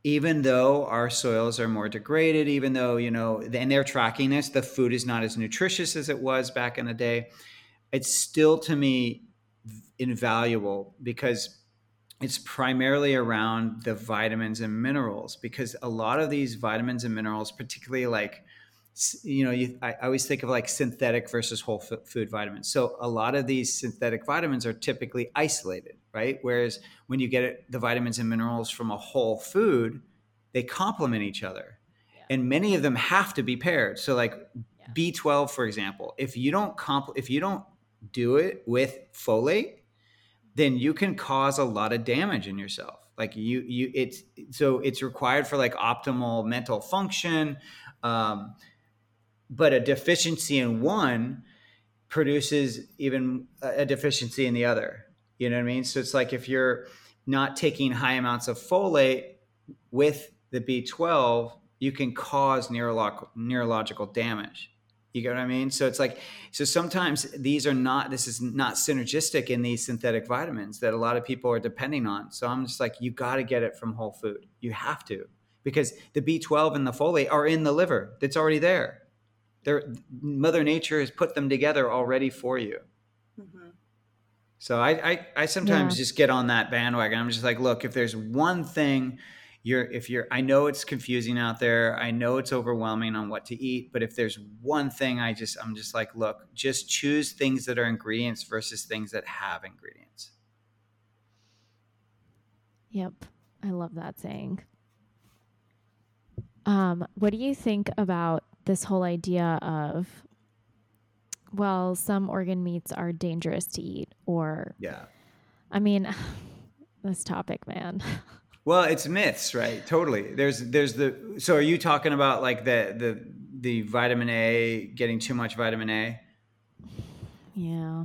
even though our soils are more degraded, even though, you know, and they're tracking this, the food is not as nutritious as it was back in the day. It's still, to me, invaluable because it's primarily around the vitamins and minerals, because a lot of these vitamins and minerals, particularly like, you know, you, I always think of like synthetic versus whole food vitamins. So a lot of these synthetic vitamins are typically isolated, right? Whereas when you get the vitamins and minerals from a whole food, they complement each other. Yeah. And many of them have to be paired. So like yeah. B twelve, for example, if you don't comp- if you don't do it with folate, then you can cause a lot of damage in yourself. Like you, you, it's, so it's required for like optimal mental function. Um, But a deficiency in one produces even a deficiency in the other. You know what I mean? So it's like if you're not taking high amounts of folate with the B twelve, you can cause neurolog- neurological damage. You get what I mean? So it's like, so sometimes these are not, this is not synergistic in these synthetic vitamins that a lot of people are depending on. So I'm just like, you got to get it from whole food. You have to, because the B twelve and the folate are in the liver. It's already there. They're, Mother Nature has put them together already for you. Mm-hmm. So I, I, I sometimes yeah. just get on that bandwagon. I'm just like, look, if there's one thing you're, if you're, I know it's confusing out there. I know it's overwhelming on what to eat, but if there's one thing I just, I'm just like, look, just choose things that are ingredients versus things that have ingredients. Yep. I love that saying. Um, what do you think about this whole idea of, well, some organ meats are dangerous to eat, or, yeah, I mean, this topic, man. Well, it's myths, right? Totally. There's, there's the, so are you talking about like the, the, the vitamin A, getting too much vitamin A? Yeah.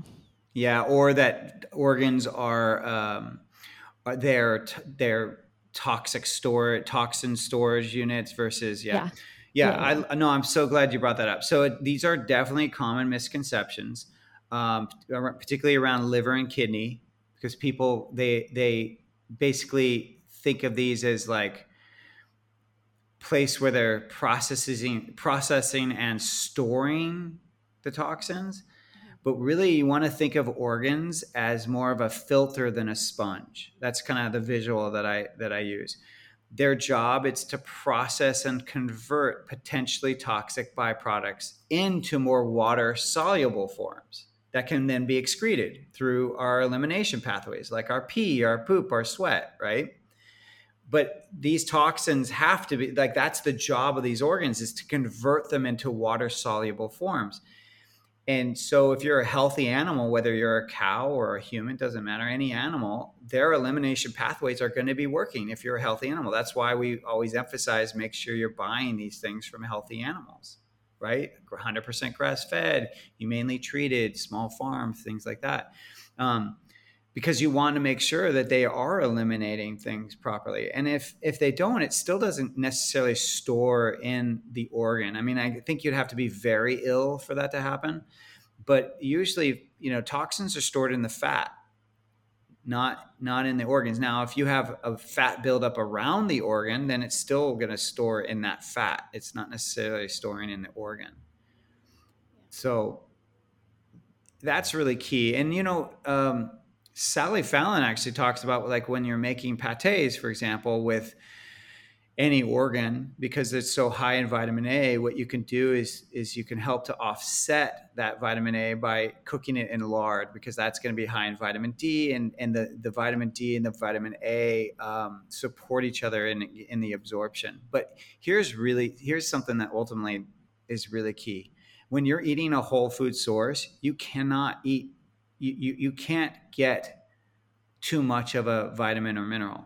Yeah. Or that organs are, um, are they're, they're toxic store, toxin storage units versus, yeah. yeah. Yeah, yeah, I no, I'm so glad you brought that up. So it, these are definitely common misconceptions, um, particularly around liver and kidney, because people, they they basically think of these as like place where they're processing, processing and storing the toxins. But really, you want to think of organs as more of a filter than a sponge. That's kind of the visual that I that I use. Their job is to process and convert potentially toxic byproducts into more water-soluble forms that can then be excreted through our elimination pathways, like our pee, our poop, our sweat, right? But these toxins have to be, like that's the job of these organs, is to convert them into water-soluble forms. And so if you're a healthy animal, whether you're a cow or a human, doesn't matter, any animal, their elimination pathways are going to be working if you're a healthy animal. That's why we always emphasize, make sure you're buying these things from healthy animals, right? one hundred percent grass-fed, humanely treated, small farm, things like that. Um, because you want to make sure that they are eliminating things properly. And if if they don't, it still doesn't necessarily store in the organ. I mean, I think you'd have to be very ill for that to happen. But usually, you know, toxins are stored in the fat, not not in the organs. Now, if you have a fat buildup around the organ, then it's still going to store in that fat. It's not necessarily storing in the organ. So that's really key. And, you know, um, Sally Fallon actually talks about like when you're making pâtés, for example, with any organ, because it's so high in vitamin A, what you can do is is you can help to offset that vitamin A by cooking it in lard, because that's going to be high in vitamin D, and, and the, the vitamin D and the vitamin A um, support each other in in the absorption. But here's really here's something that ultimately is really key. When you're eating a whole food source, you cannot eat You, you you can't get too much of a vitamin or mineral.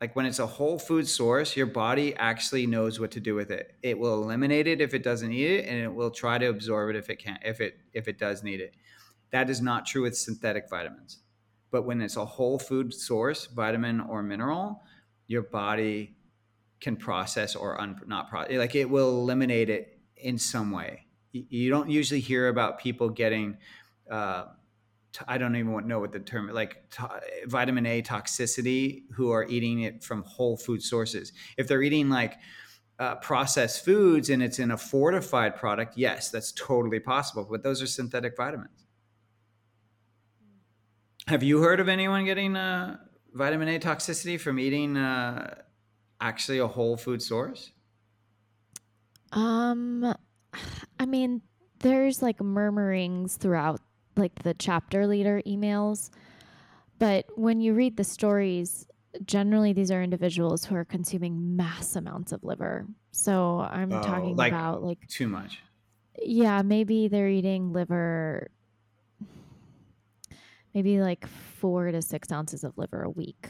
Like when it's a whole food source, your body actually knows what to do with it. It will eliminate it if it doesn't need it, and it will try to absorb it if it can, if it if it does need it. That is not true with synthetic vitamins. But when it's a whole food source, vitamin or mineral, your body can process or un- not process. Like it will eliminate it in some way. You don't usually hear about people getting, uh, t- I don't even know what the term, like t- vitamin A toxicity, who are eating it from whole food sources. If they're eating like uh, processed foods and it's in a fortified product, yes, that's totally possible. But those are synthetic vitamins. Have you heard of anyone getting uh, vitamin A toxicity from eating uh, actually a whole food source? Um, I mean, there's like murmurings throughout like the chapter leader emails. But when you read the stories, generally these are individuals who are consuming mass amounts of liver. So I'm oh, talking like about like too much. Yeah, maybe they're eating liver, maybe like four to six ounces of liver a week.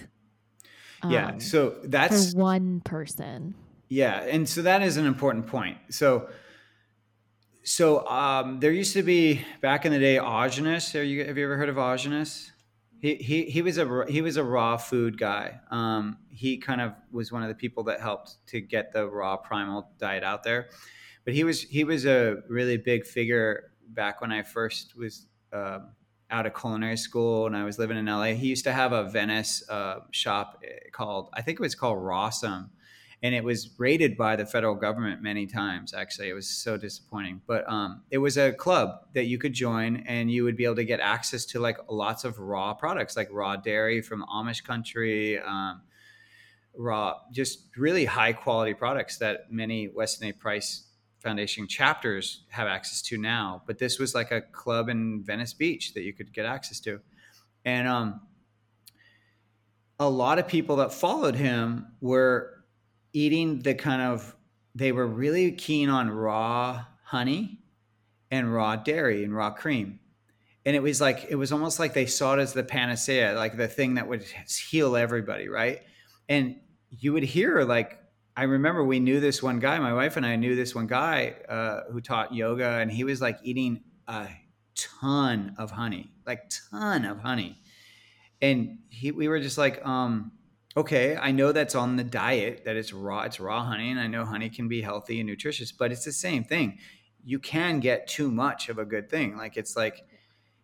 Um, yeah. So that's for one person. Yeah. And so that is an important point. So, so um, there used to be back in the day, Augenus. Have you, have you ever heard of Augenus? He, he, he was a, he was a raw food guy. Um, he kind of was one of the people that helped to get the raw primal diet out there, but he was, he was a really big figure back when I first was, uh, out of culinary school and I was living in L A. He used to have a Venice uh, shop called, I think it was called Rossum. And it was raided by the federal government many times. Actually, it was so disappointing, but um, it was a club that you could join and you would be able to get access to like lots of raw products, like raw dairy from Amish country, um, raw, just really high quality products that many Weston A. Price Foundation chapters have access to now, but this was like a club in Venice Beach that you could get access to. And um, a lot of people that followed him were eating the kind of, they were really keen on raw honey and raw dairy and raw cream. And it was like, it was almost like they saw it as the panacea, like the thing that would heal everybody, right? And you would hear like, I remember we knew this one guy, my wife and I knew this one guy uh, who taught yoga, and he was like eating a ton of honey, like ton of honey. And he, we were just like, um, okay, I know that's on the diet, that it's raw, it's raw honey. And I know honey can be healthy and nutritious, but it's the same thing. You can get too much of a good thing. Like it's like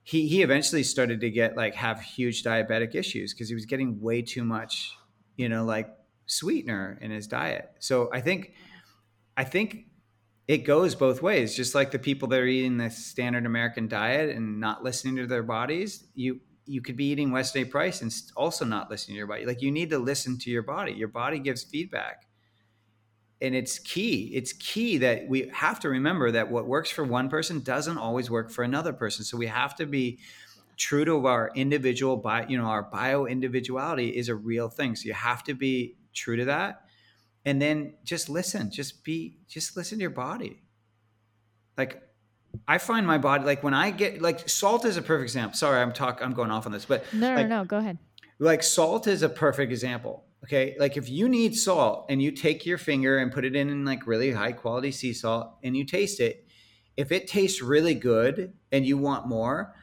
he, he eventually started to get like have huge diabetic issues because he was getting way too much, you know, like sweetener in his diet. So I think, I think it goes both ways. Just like the people that are eating the standard American diet and not listening to their bodies, you, you could be eating Weston A. Price and also not listening to your body. Like you need to listen to your body. Your body gives feedback, and it's key. It's key that we have to remember that what works for one person doesn't always work for another person. So we have to be true to our individual bio, you know, our bio individuality is a real thing. So you have to be true to that. And then just listen, just be, just listen to your body. Like I find my body, like when I get like salt is a perfect example. Sorry, I'm talking, I'm going off on this, but no, like, no, no, go ahead. Like salt is a perfect example. Okay. Like if you need salt and you take your finger and put it in, in like really high quality sea salt and you taste it, if it tastes really good and you want more,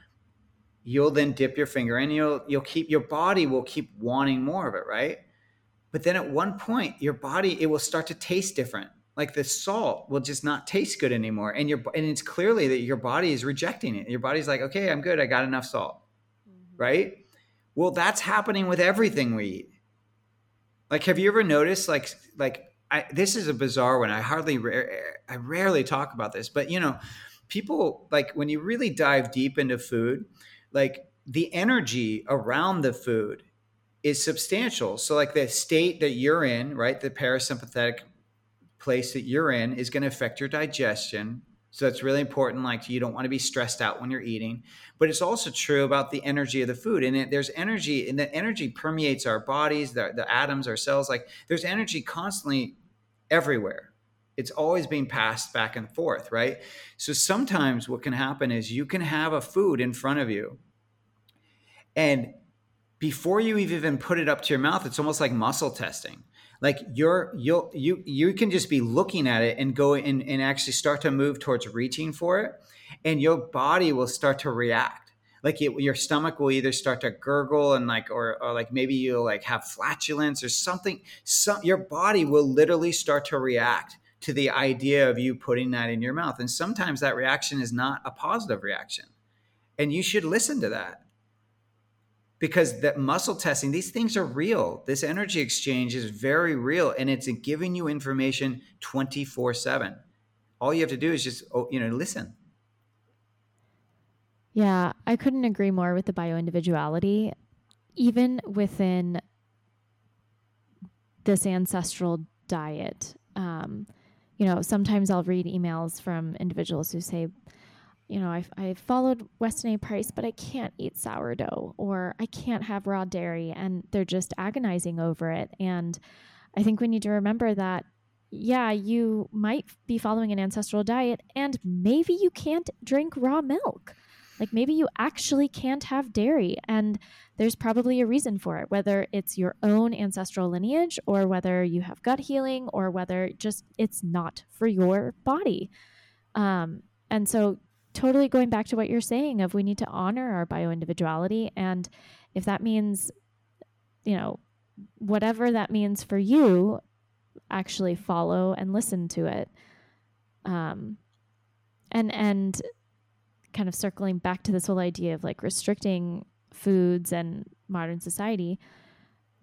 you'll then dip your finger in, you'll, you'll keep, your body will keep wanting more of it. Right. But then at one point, your body, it will start to taste different. Like the salt will just not taste good anymore. And your and it's clearly that your body is rejecting it. Your body's like, okay, I'm good. I got enough salt, mm-hmm. right? Well, that's happening with everything we eat. Like, have you ever noticed, like, like I, this is a bizarre one. I hardly, I rarely talk about this, but you know, people like when you really dive deep into food, like the energy around the food is substantial. So like the state that you're in, right? The parasympathetic place that you're in is going to affect your digestion. So that's really important. Like you don't want to be stressed out when you're eating, but it's also true about the energy of the food. And it, there's energy, and the energy permeates our bodies, the, the atoms, our cells. Like there's energy constantly everywhere. It's always being passed back and forth, right? So sometimes what can happen is you can have a food in front of you and before you even put it up to your mouth, it's almost like muscle testing. Like you're, you'll, you, you can just be looking at it and go and, and actually start to move towards reaching for it. And your body will start to react. Like it, your stomach will either start to gurgle and like, or, or like maybe you'll like have flatulence or something. Some, your body will literally start to react to the idea of you putting that in your mouth. And sometimes that reaction is not a positive reaction. And you should listen to that. Because that muscle testing, these things are real. This energy exchange is very real, and it's giving you information twenty-four seven. All you have to do is just, you know, listen. Yeah, I couldn't agree more with the bioindividuality. Even within this ancestral diet, um, you know, sometimes I'll read emails from individuals who say, you know, I I followed Weston A. Price, but I can't eat sourdough, or I can't have raw dairy, and they're just agonizing over it. And I think we need to remember that, yeah, you might be following an ancestral diet, and maybe you can't drink raw milk. Like maybe you actually can't have dairy, and there's probably a reason for it, whether it's your own ancestral lineage, or whether you have gut healing, or whether just it's not for your body. Um, and so totally going back to what you're saying of we need to honor our bioindividuality. And if that means, you know, whatever that means for you, actually follow and listen to it. Um, and, and kind of circling back to this whole idea of like restricting foods and modern society.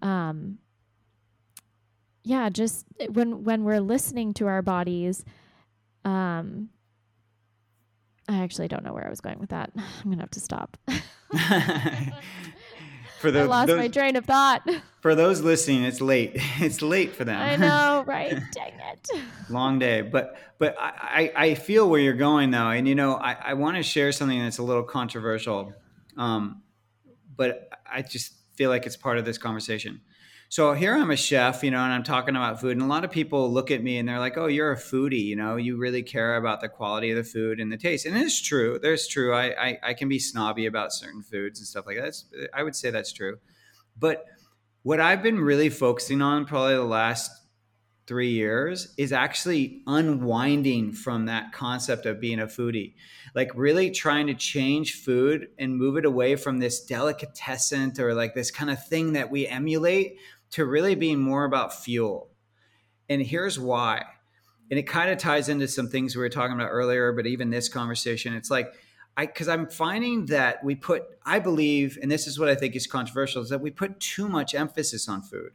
Um, yeah, just when, when we're listening to our bodies, um, I actually don't know where I was going with that. I'm going to have to stop. for those, I lost those, my train of thought. For those listening, it's late. It's late for them. I know, right? Dang it. Long day. But but I, I feel where you're going, though. And, you know, I, I want to share something that's a little controversial. Um, but I just feel like it's part of this conversation. So here I'm a chef, you know, and I'm talking about food, and a lot of people look at me and they're like, oh, you're a foodie, you know, you really care about the quality of the food and the taste. And it's true. There's true. I, I, I can be snobby about certain foods and stuff like that. That's, I would say that's true. But what I've been really focusing on probably the last three years is actually unwinding from that concept of being a foodie, like really trying to change food and move it away from this delicatessen or like this kind of thing that we emulate to really being more about fuel. And here's why. And it kind of ties into some things we were talking about earlier, but even this conversation, it's like, I, cause I'm finding that we put, I believe, and this is what I think is controversial, is that we put too much emphasis on food.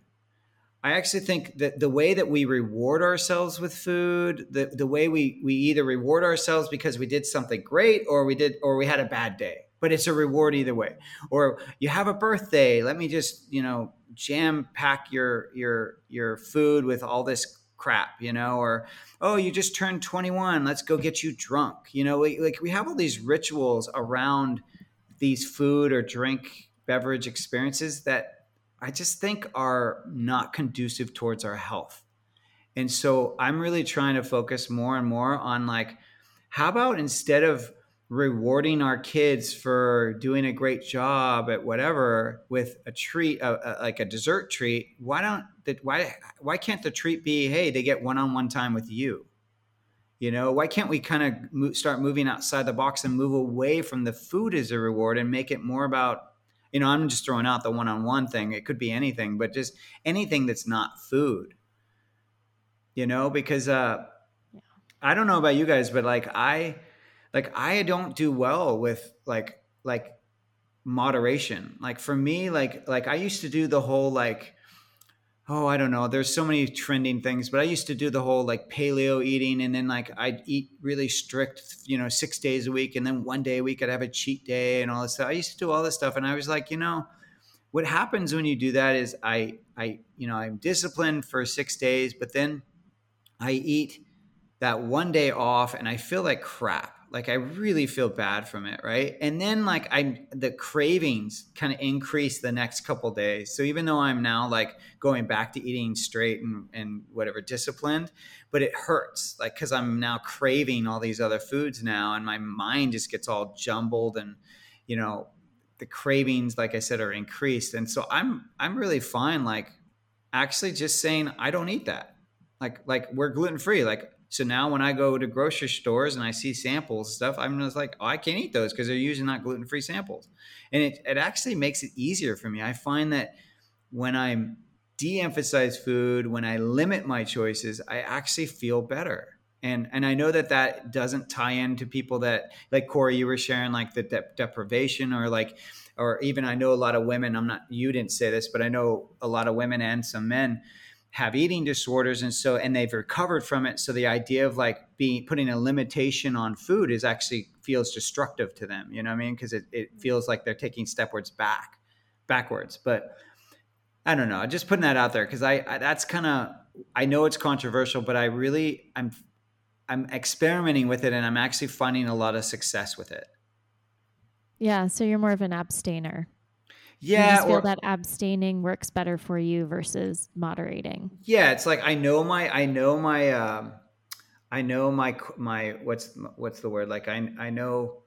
I actually think that the way that we reward ourselves with food, the, the way we, we either reward ourselves because we did something great or we did, or we had a bad day, but it's a reward either way. Or you have a birthday, let me just, you know, jam pack your, your, your food with all this crap, you know, or, oh, you just turned twenty-one. Let's go get you drunk. You know, we, like we have all these rituals around these food or drink beverage experiences that I just think are not conducive towards our health. And so I'm really trying to focus more and more on like, how about instead of rewarding our kids for doing a great job at whatever with a treat, uh, uh, like a dessert treat, why don't that? Why, why can't the treat be, hey, they get one-on-one time with you? You know, why can't we kind of mo- start moving outside the box and move away from the food as a reward and make it more about, you know, I'm just throwing out the one-on-one thing. It could be anything, but just anything that's not food, you know, because uh, yeah. I don't know about you guys, but like I, like I don't do well with like, like moderation. Like for me, like, like I used to do the whole like, oh, I don't know. There's so many trending things, but I used to do the whole like paleo eating. And then like I'd eat really strict, you know, six days a week. And then one day a week I'd have a cheat day and all this stuff. I used to do all this stuff. And I was like, you know, what happens when you do that is I, I, you know, I'm disciplined for six days, but then I eat that one day off and I feel like crap. Like I really feel bad from it, right? And then like I'm the cravings kind of increase the next couple of days. So even though I'm now like going back to eating straight and, and whatever disciplined, but it hurts like because I'm now craving all these other foods now and my mind just gets all jumbled and, you know, the cravings, like I said, are increased. And so I'm, I'm really fine. Like actually just saying, I don't eat that. Like, like we're gluten free. Like, so now when I go to grocery stores and I see samples stuff, I'm just like, oh, I can't eat those because they're usually not gluten free samples. And it, it actually makes it easier for me. I find that when I'm de-emphasize food, when I limit my choices, I actually feel better. And and I know that that doesn't tie into people that, like Corey, you were sharing like the de- deprivation or like, or even I know a lot of women, I'm not, you didn't say this, but I know a lot of women and some men have eating disorders. And so, and they've recovered from it. So the idea of like being, putting a limitation on food is actually feels destructive to them. You know what I mean? Cause it, it feels like they're taking stepwards back, backwards. But I don't know. Just putting that out there because I, I that's kind of, I know it's controversial, but I really I'm I'm experimenting with it and I'm actually finding a lot of success with it. Yeah, so you're more of an abstainer. Yeah, you just feel or, that abstaining works better for you versus moderating. Yeah, it's like I know my I know my um, I know my my what's what's the word like I I know.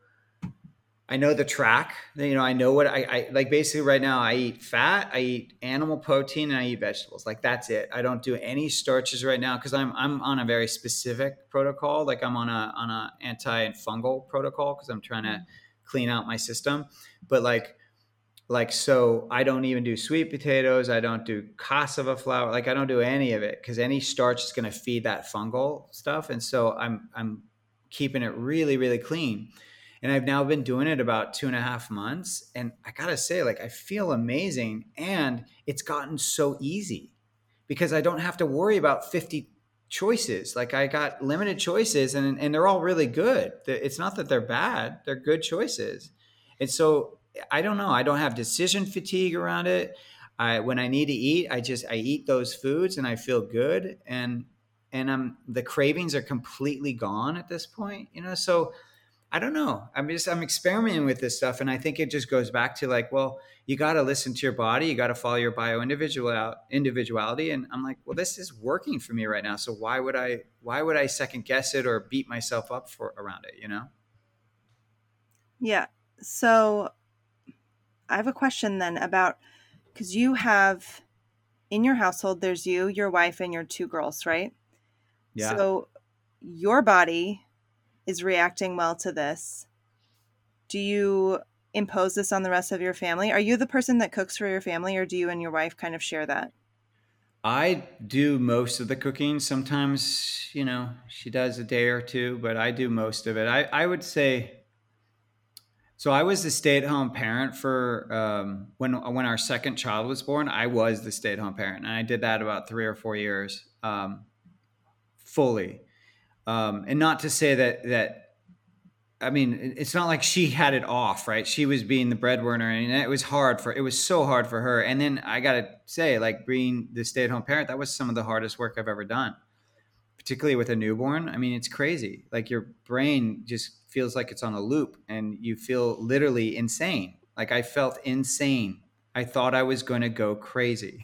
I know the track, you know, I know what I, I like basically right now I eat fat, I eat animal protein and I eat vegetables. Like that's it. I don't do any starches right now. Cause I'm, I'm on a very specific protocol. Like I'm on a, on a antifungal protocol cause I'm trying to clean out my system. But like, like, so I don't even do sweet potatoes. I don't do cassava flour. Like I don't do any of it cause any starch is going to feed that fungal stuff. And so I'm, I'm keeping it really, really clean. And I've now been doing it about two and a half months. And I gotta say, like, I feel amazing. And it's gotten so easy because I don't have to worry about fifty choices. Like I got limited choices and, and they're all really good. It's not that they're bad, they're good choices. And so I don't know, I don't have decision fatigue around it. I, when I need to eat, I just, I eat those foods and I feel good. And, and I'm, the cravings are completely gone at this point, you know? So I don't know. I'm just, I'm experimenting with this stuff. And I think it just goes back to like, well, you got to listen to your body. You got to follow your bio individual individuality. And I'm like, well, this is working for me right now. So why would I, why would I second guess it or beat myself up for around it? You know? Yeah. So I have a question then about, cause you have in your household, there's you, your wife and your two girls, right? Yeah. So your body is reacting well to this. Do you impose this on the rest of your family? Are you the person that cooks for your family or do you and your wife kind of share that? I do most of the cooking. Sometimes, you know, she does a day or two, but I do most of it. I, I would say, so I was the stay-at-home parent for, um, when, when our second child was born, I was the stay-at-home parent. And I did that about three or four years, um, fully. Um, and not to say that, that, I mean, it's not like she had it off, right? She was being the breadwinner and it was hard for, it was so hard for her. And then I got to say, like being the stay-at-home parent, that was some of the hardest work I've ever done, particularly with a newborn. I mean, it's crazy. Like your brain just feels like it's on a loop and you feel literally insane. Like I felt insane. I thought I was going to go crazy.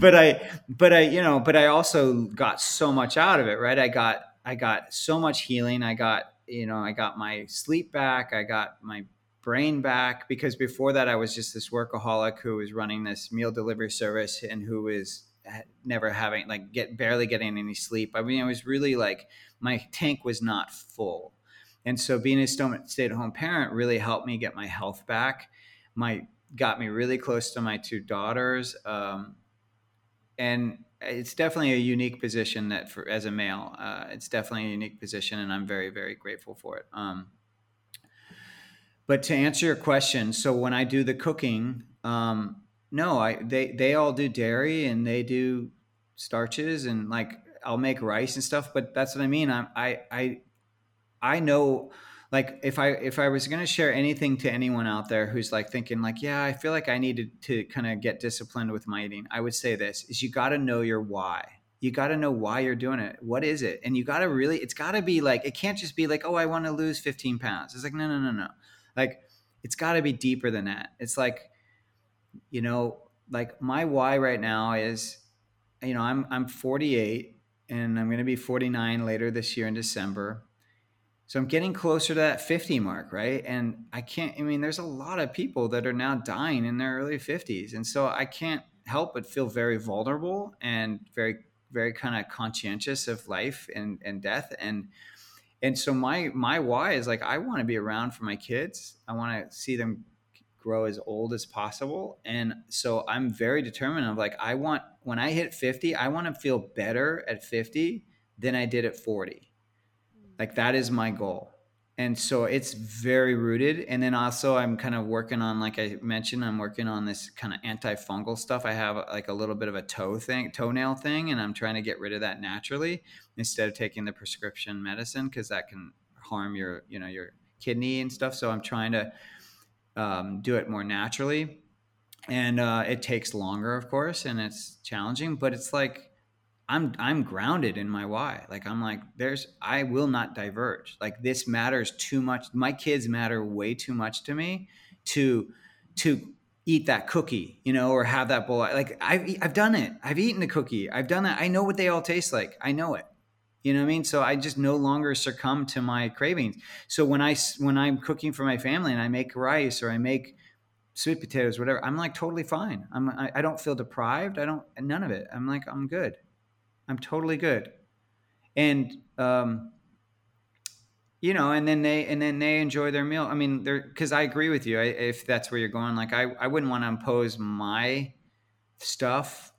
But I, but I, you know, but I also got so much out of it, right? I got, I got so much healing. I got, you know, I got my sleep back. I got my brain back because before that I was just this workaholic who was running this meal delivery service and who was never having like get barely getting any sleep. I mean, I was really like, my tank was not full. And so being a stay-at-home parent really helped me get my health back. My, got me really close to my two daughters. Um, And it's definitely a unique position that for, as a male, uh, it's definitely a unique position and I'm very, very grateful for it. Um, but to answer your question, so when I do the cooking, um, no, I, they, they all do dairy and they do starches and like, I'll make rice and stuff, but that's what I mean. I, I, I, I know like if I, if I was going to share anything to anyone out there who's like thinking like, yeah, I feel like I needed to kind of get disciplined with my eating. I would say this is you got to know your why. You got to know why you're doing it. What is it? And you got to really, it's got to be like, it can't just be like, oh, I want to lose fifteen pounds. It's like, no, no, no, no. Like it's got to be deeper than that. It's like, you know, like my why right now is, you know, I'm, I'm forty-eight and I'm going to be forty-nine later this year in December. So I'm getting closer to that fifty mark, right? And I can't, I mean, there's a lot of people that are now dying in their early fifties. And so I can't help but feel very vulnerable and very, very kind of conscientious of life and, and death. And, and so my, my why is like, I want to be around for my kids. I want to see them grow as old as possible. And so I'm very determined of like, I want, when I hit fifty, I want to feel better at fifty than I did at forty. Like that is my goal. And so it's very rooted. And then also I'm kind of working on, like I mentioned, I'm working on this kind of antifungal stuff. I have like a little bit of a toe thing, toenail thing, and I'm trying to get rid of that naturally instead of taking the prescription medicine, because that can harm your, you know, your kidney and stuff. So I'm trying to um, do it more naturally. And uh, it takes longer, of course, and it's challenging, but it's like, I'm I'm grounded in my why. Like I'm like, there's, I will not diverge. Like this matters too much. My kids matter way too much to me to to eat that cookie, you know, or have that bowl. Like I've I've done it. I've eaten the cookie. I've done that. I know what they all taste like. I know it. You know what I mean? So I just no longer succumb to my cravings. So when I when I'm cooking for my family and I make rice or I make sweet potatoes, whatever, I'm like totally fine. I'm I, I don't feel deprived. I don't none of it. I'm like I'm good. I'm totally good. And, um, you know, and then they, and then they enjoy their meal. I mean, they're, cause I agree with you. I, if that's where you're going, like, I, I wouldn't want to impose my stuff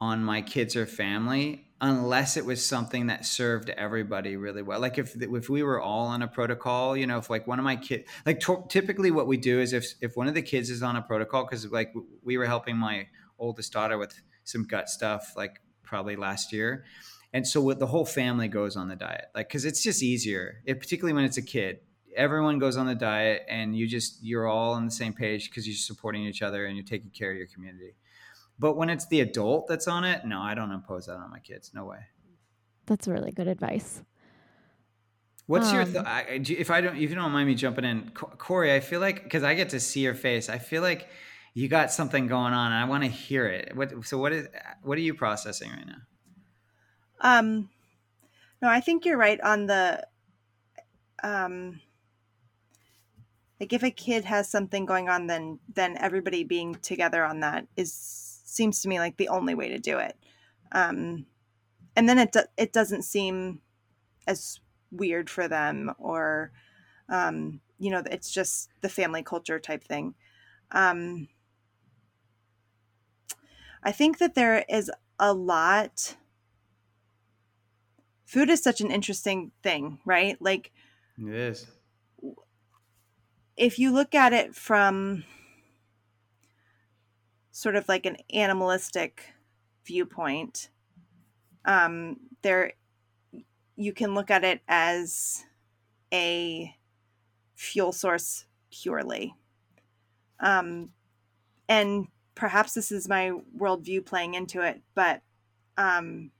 on my kids or family unless it was something that served everybody really well. Like if, if we were all on a protocol, you know, if like one of my kids, like t- typically what we do is if, if one of the kids is on a protocol, cause like we were helping my oldest daughter with some gut stuff, like probably last year. And so what the whole family goes on the diet, like, cause it's just easier, it, particularly when it's a kid, everyone goes on the diet and you just, you're all on the same page cause you're supporting each other and you're taking care of your community. But when it's the adult that's on it, no, I don't impose that on my kids. No way. That's really good advice. What's um, your, th- I, if I don't, if you don't mind me jumping in, Corey, I feel like, cause I get to see your face. I feel like you got something going on. And I want to hear it. What, so what is, what are you processing right now? Um, no, I think you're right on the, um, like if a kid has something going on, then, then everybody being together on that is, seems to me like the only way to do it. Um, and then it, do, it doesn't seem as weird for them or, um, you know, it's just the family culture type thing. Um, I think that there is a lot. Food is such an interesting thing, right? Like, it is. If you look at it from sort of like an animalistic viewpoint, um, there you can look at it as a fuel source purely. Um, and perhaps this is my worldview playing into it, but, um,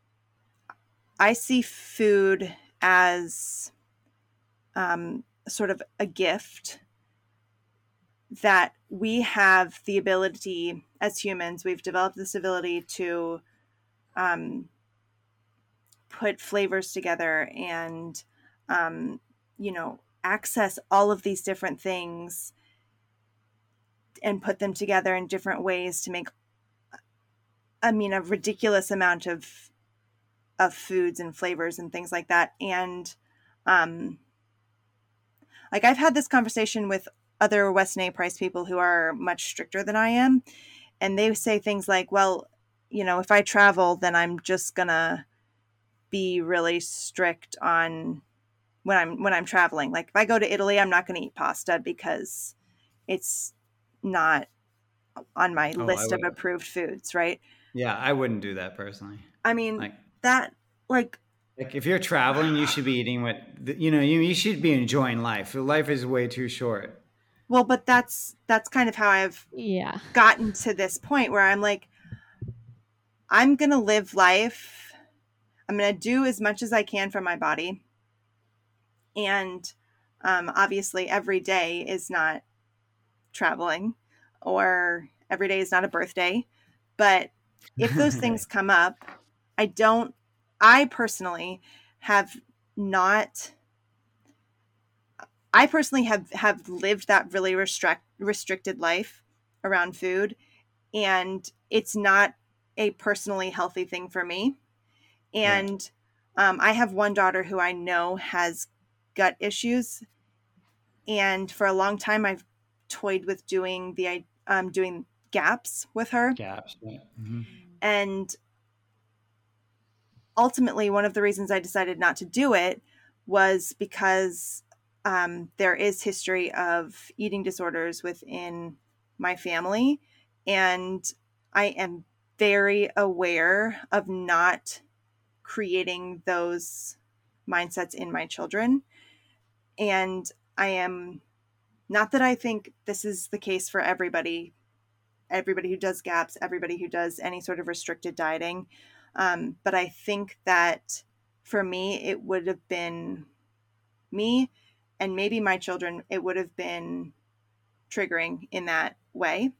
I see food as, um, sort of a gift that we have the ability as humans, we've developed this ability to, um, put flavors together and, um, you know, access all of these different things and put them together in different ways to make, I mean, a ridiculous amount of, of foods and flavors and things like that. And, um, like I've had this conversation with other Weston A. Price people who are much stricter than I am. And they say things like, well, you know, if I travel, then I'm just gonna be really strict on when I'm, when I'm traveling. Like if I go to Italy, I'm not going to eat pasta because it's not on my oh, list of approved foods, right? Yeah, I wouldn't do that personally. I mean, like, that, like... Like, if you're traveling, you should be eating what, you know, you, you should be enjoying life. Life is way too short. Well, but that's that's kind of how I've yeah. gotten to this point where I'm like, I'm going to live life. I'm going to do as much as I can for my body. And um, obviously every day is not traveling or every day is not a birthday. But if those things come up, I don't, I personally have not I personally have, have lived that really restrict, restricted life around food, and it's not a personally healthy thing for me. And yeah. um, I have one daughter who I know has gut issues. And for a long time, I've toyed with doing the um, doing gaps with her. Gaps, yeah. Mm-hmm. And ultimately, one of the reasons I decided not to do it was because um, there is history of eating disorders within my family. And I am very aware of not creating those mindsets in my children. And I am, not that I think this is the case for everybody, everybody who does gaps, everybody who does any sort of restricted dieting. Um, but I think that for me, it would have been me and maybe my children, it would have been triggering in that way.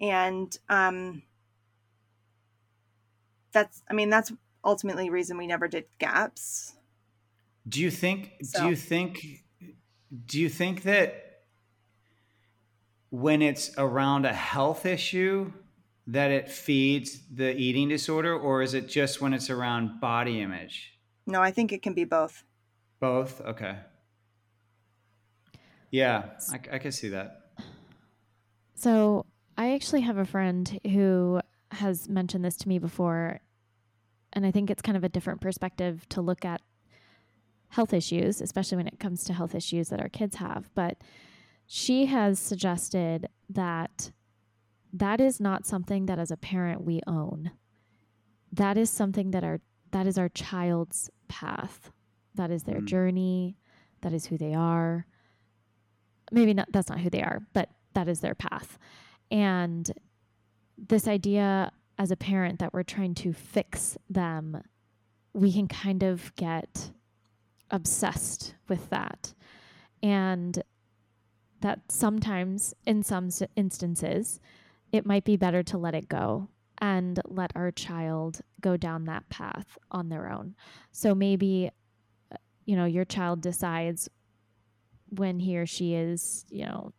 And um, that's, I mean, that's ultimately the reason we never did gaps. Do you think, so. do you think, do you think that when it's around a health issue that it feeds the eating disorder, or is it just when it's around body image? No, I think it can be both. Both? Okay. Yeah, I, I can see that. So I actually have a friend who has mentioned this to me before, and I think it's kind of a different perspective to look at health issues, especially when it comes to health issues that our kids have. But she has suggested that that is not something that as a parent we own. That is something that our, that is our child's path. That is their mm-hmm. journey. That is who they are. Maybe not, that's not who they are, but that is their path. And this idea as a parent that we're trying to fix them, we can kind of get obsessed with that. And that sometimes, in some instances, it might be better to let it go and let our child go down that path on their own. So maybe, you know, your child decides when he or she is, you know,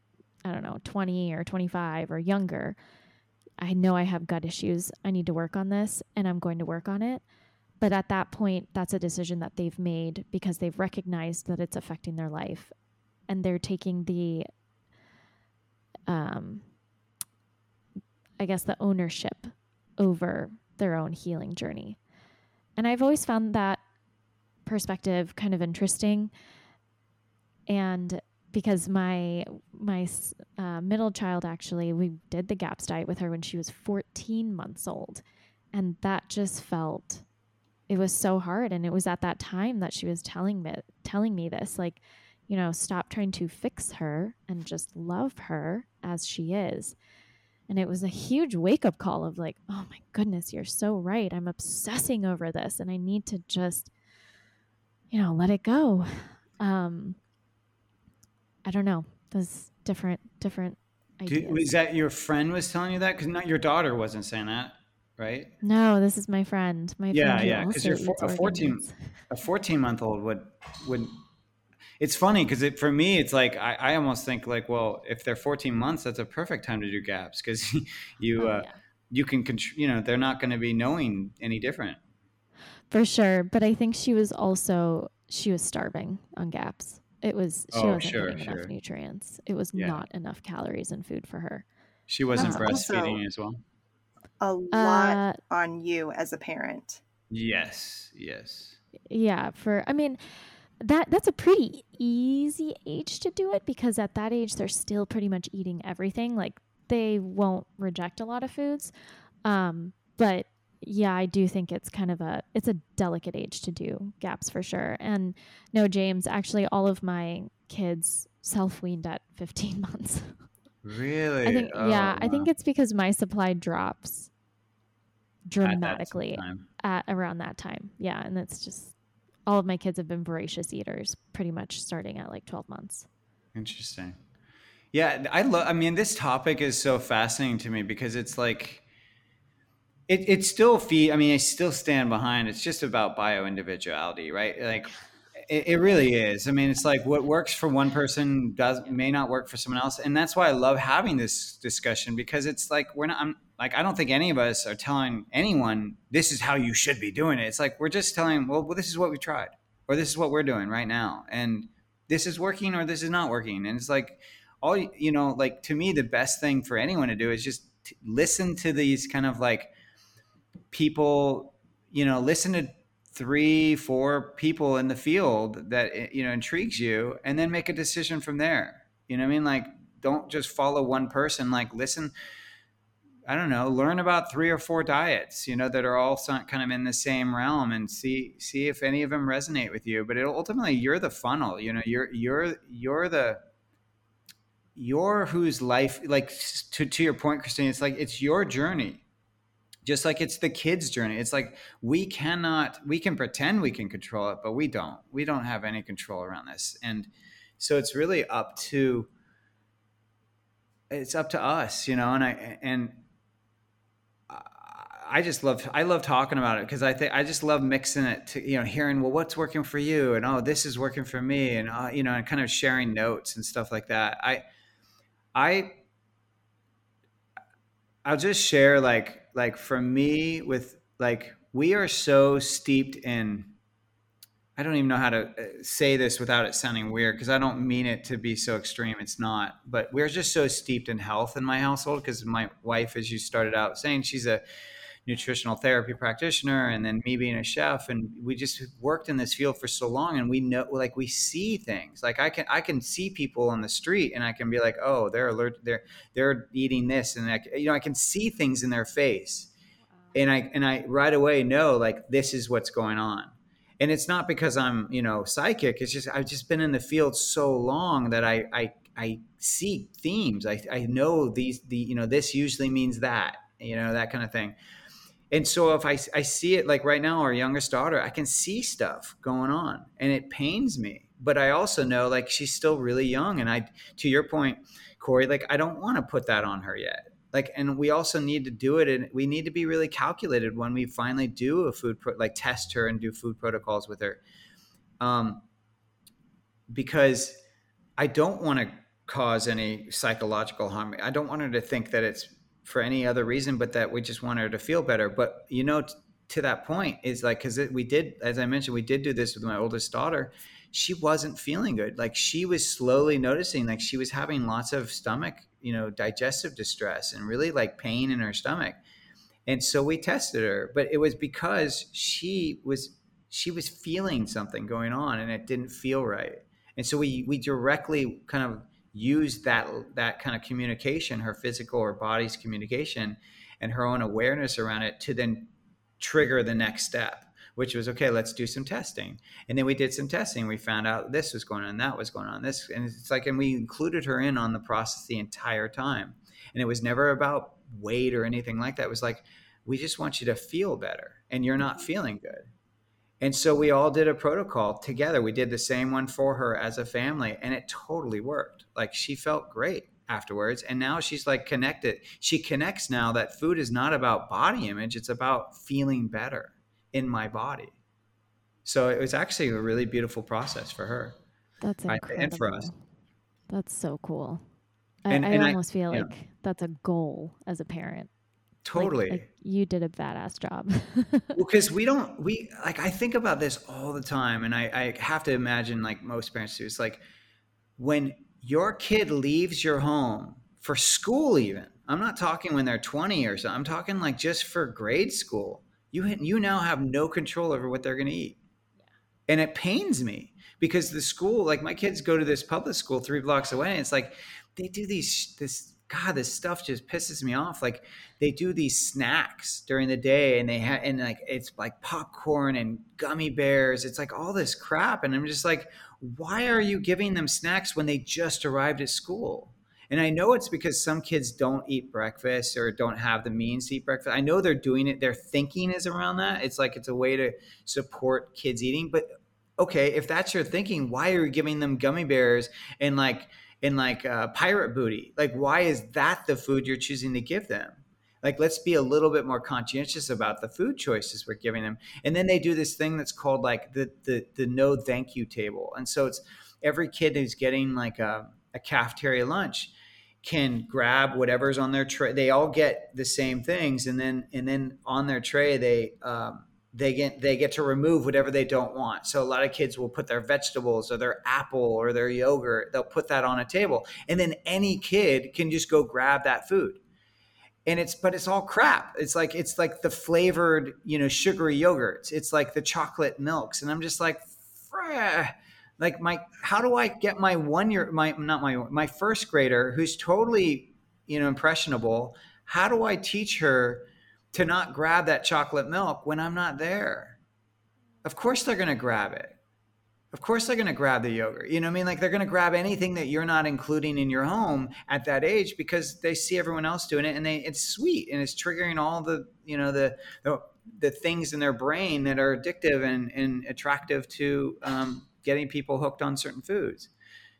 I don't know, twenty or twenty-five or younger, I know I have gut issues. I need to work on this, and I'm going to work on it. But at that point, that's a decision that they've made because they've recognized that it's affecting their life, and they're taking the, um, I guess, the ownership over their own healing journey. And I've always found that perspective kind of interesting. And because my my uh, middle child, actually, we did the GAPS diet with her when she was fourteen months old, and that just felt, it was so hard. And it was at that time that she was telling me, telling me this, like, you know, stop trying to fix her and just love her as she is. And it was a huge wake up call of like, oh my goodness, you're so right. I'm obsessing over this, and I need to just, you know, let it go. Um, I don't know. Those different, different ideas. Did, was that your friend was telling you that? Cause not your daughter wasn't saying that. Right? No, this is my friend. My yeah, friend yeah. Because you're four, a fourteen, a fourteen month old would would. It's funny because it, for me, it's like I, I almost think like, well, if they're fourteen months, that's a perfect time to do gaps because you oh, uh, yeah. you can you know they're not going to be knowing any different. For sure, but I think she was also she was starving on gaps. It was she oh, wasn't sure, getting sure. enough nutrients. It was yeah. not enough calories and food for her. She wasn't that's breastfeeding also- as well. A lot uh, on you as a parent. Yes, yes. Yeah, for I mean, that that's a pretty easy age to do it because at that age they're still pretty much eating everything. Like they won't reject a lot of foods. Um, but yeah, I do think it's kind of a it's a delicate age to do gaps for sure. And no, James, actually all of my kids self-weaned at fifteen months. Really? I think, oh, yeah, wow. I think it's because my supply drops dramatically at, at around that time. Yeah, and that's just all of my kids have been voracious eaters pretty much starting at like twelve months. Interesting. Yeah, I love I mean this topic is so fascinating to me because it's like it it still feed I mean I still stand behind it's just about bio individuality, right? Like It, it really is. I mean, it's like what works for one person does may not work for someone else. And that's why I love having this discussion, because it's like, we're not, I'm like, I don't think any of us are telling anyone this is how you should be doing it. It's like, we're just telling, well, well this is what we tried, or this is what we're doing right now. And this is working or this is not working. And it's like, all, you know, like to me, the best thing for anyone to do is just t- listen to these kind of like people, you know, listen to three, four people in the field that, you know, intrigues you, and then make a decision from there. You know what I mean? Like, don't just follow one person, like listen, I don't know, learn about three or four diets, you know, that are all kind of in the same realm, and see, see if any of them resonate with you. But it'll, ultimately you're the funnel, you know, you're, you're, you're the, you're whose life, like to, to your point, Christine, it's like, it's your journey. Just like it's the kids' journey. It's like we cannot, we can pretend we can control it, but we don't. We don't have any control around this. And so it's really up to, it's up to us, you know, and I, and I just love, I love talking about it, because I think, I just love mixing it to, you know, hearing, well, what's working for you? And, oh, this is working for me. And, uh, you know, and kind of sharing notes and stuff like that. I, I, I'll just share like, like for me with like, we are so steeped in, I don't even know how to say this without it sounding weird, because I don't mean it to be so extreme. It's not, but we're just so steeped in health in my household, because my wife, as you started out saying, she's a nutritional therapy practitioner, and then me being a chef. And we just worked in this field for so long, and we know, like we see things, like I can, I can see people on the street, and I can be like, oh, they're alert. They're, they're eating this. And I, you know, I can see things in their face, and I, and I right away know, like, this is what's going on. And it's not because I'm, you know, psychic. It's just, I've just been in the field so long that I, I, I see themes. I, I know these, the, you know, this usually means that, you know, that kind of thing. And so if I, I see it, like right now, our youngest daughter, I can see stuff going on, and it pains me, but I also know, like, she's still really young. And I, to your point, Corey, like, I don't want to put that on her yet. Like, and we also need to do it, and we need to be really calculated when we finally do a food, pro- like test her and do food protocols with her. Um, because I don't want to cause any psychological harm. I don't want her to think that it's for any other reason, but that we just want her to feel better. But, you know, t- to that point is like, cause it, we did, as I mentioned, we did do this with my oldest daughter. She wasn't feeling good. Like, she was slowly noticing, like, she was having lots of stomach, you know, digestive distress, and really like pain in her stomach. And so we tested her, but it was because she was, she was feeling something going on, and it didn't feel right. And so we, we directly kind of used that, that kind of communication, her physical or body's communication and her own awareness around it, to then trigger the next step, which was, okay, let's do some testing. And then we did some testing. We found out this was going on, that was going on, this. And it's like, and we included her in on the process the entire time. And it was never about weight or anything like that. It was like, we just want you to feel better, and you're not feeling good. And so we all did a protocol together. We did the same one for her as a family, and it totally worked. Like, she felt great afterwards. And now she's like connected. She connects now that food is not about body image. It's about feeling better in my body. So it was actually a really beautiful process for her. That's incredible. And for us. That's so cool. I, and, I and almost I, feel yeah. like that's a goal as a parent. Totally. Like, like you did a badass job. Because we don't, we like, I think about this all the time, and I, I have to imagine, like most parents do, it's like when your kid leaves your home for school, even, I'm not talking when they're twenty or something, I'm talking like just for grade school. You you now have no control over what they're going to eat. Yeah. And it pains me, because the school, like my kids go to this public school three blocks away, and it's like they do these, this, God, this stuff just pisses me off. Like they do these snacks during the day, and they have, and like, it's like popcorn and gummy bears. It's like all this crap. And I'm just like, why are you giving them snacks when they just arrived at school? And I know it's because some kids don't eat breakfast or don't have the means to eat breakfast. I know they're doing it. Their thinking is around that. It's like it's a way to support kids eating. But okay, if that's your thinking, why are you giving them gummy bears and like and like uh, pirate booty? Like, why is that the food you're choosing to give them? Like, let's be a little bit more conscientious about the food choices we're giving them. And then they do this thing that's called like the the the no thank you table. And so it's every kid who's getting like a, a cafeteria lunch can grab whatever's on their tray. They all get the same things. And then, and then on their tray, they, um, they get, they get to remove whatever they don't want. So a lot of kids will put their vegetables or their apple or their yogurt, they'll put that on a table. And then any kid can just go grab that food. And it's, but it's all crap. It's like, it's like the flavored, you know, sugary yogurts. It's like the chocolate milks. And I'm just like, Frah. Like my, how do I get my one year, my, not my, my first grader who's totally, you know, impressionable. How do I teach her to not grab that chocolate milk when I'm not there? Of course they're going to grab it. Of course they're going to grab the yogurt. You know what I mean? Like they're going to grab anything that you're not including in your home at that age because they see everyone else doing it and they, it's sweet and it's triggering all the, you know, the, the, the things in their brain that are addictive and, and attractive to um, getting people hooked on certain foods.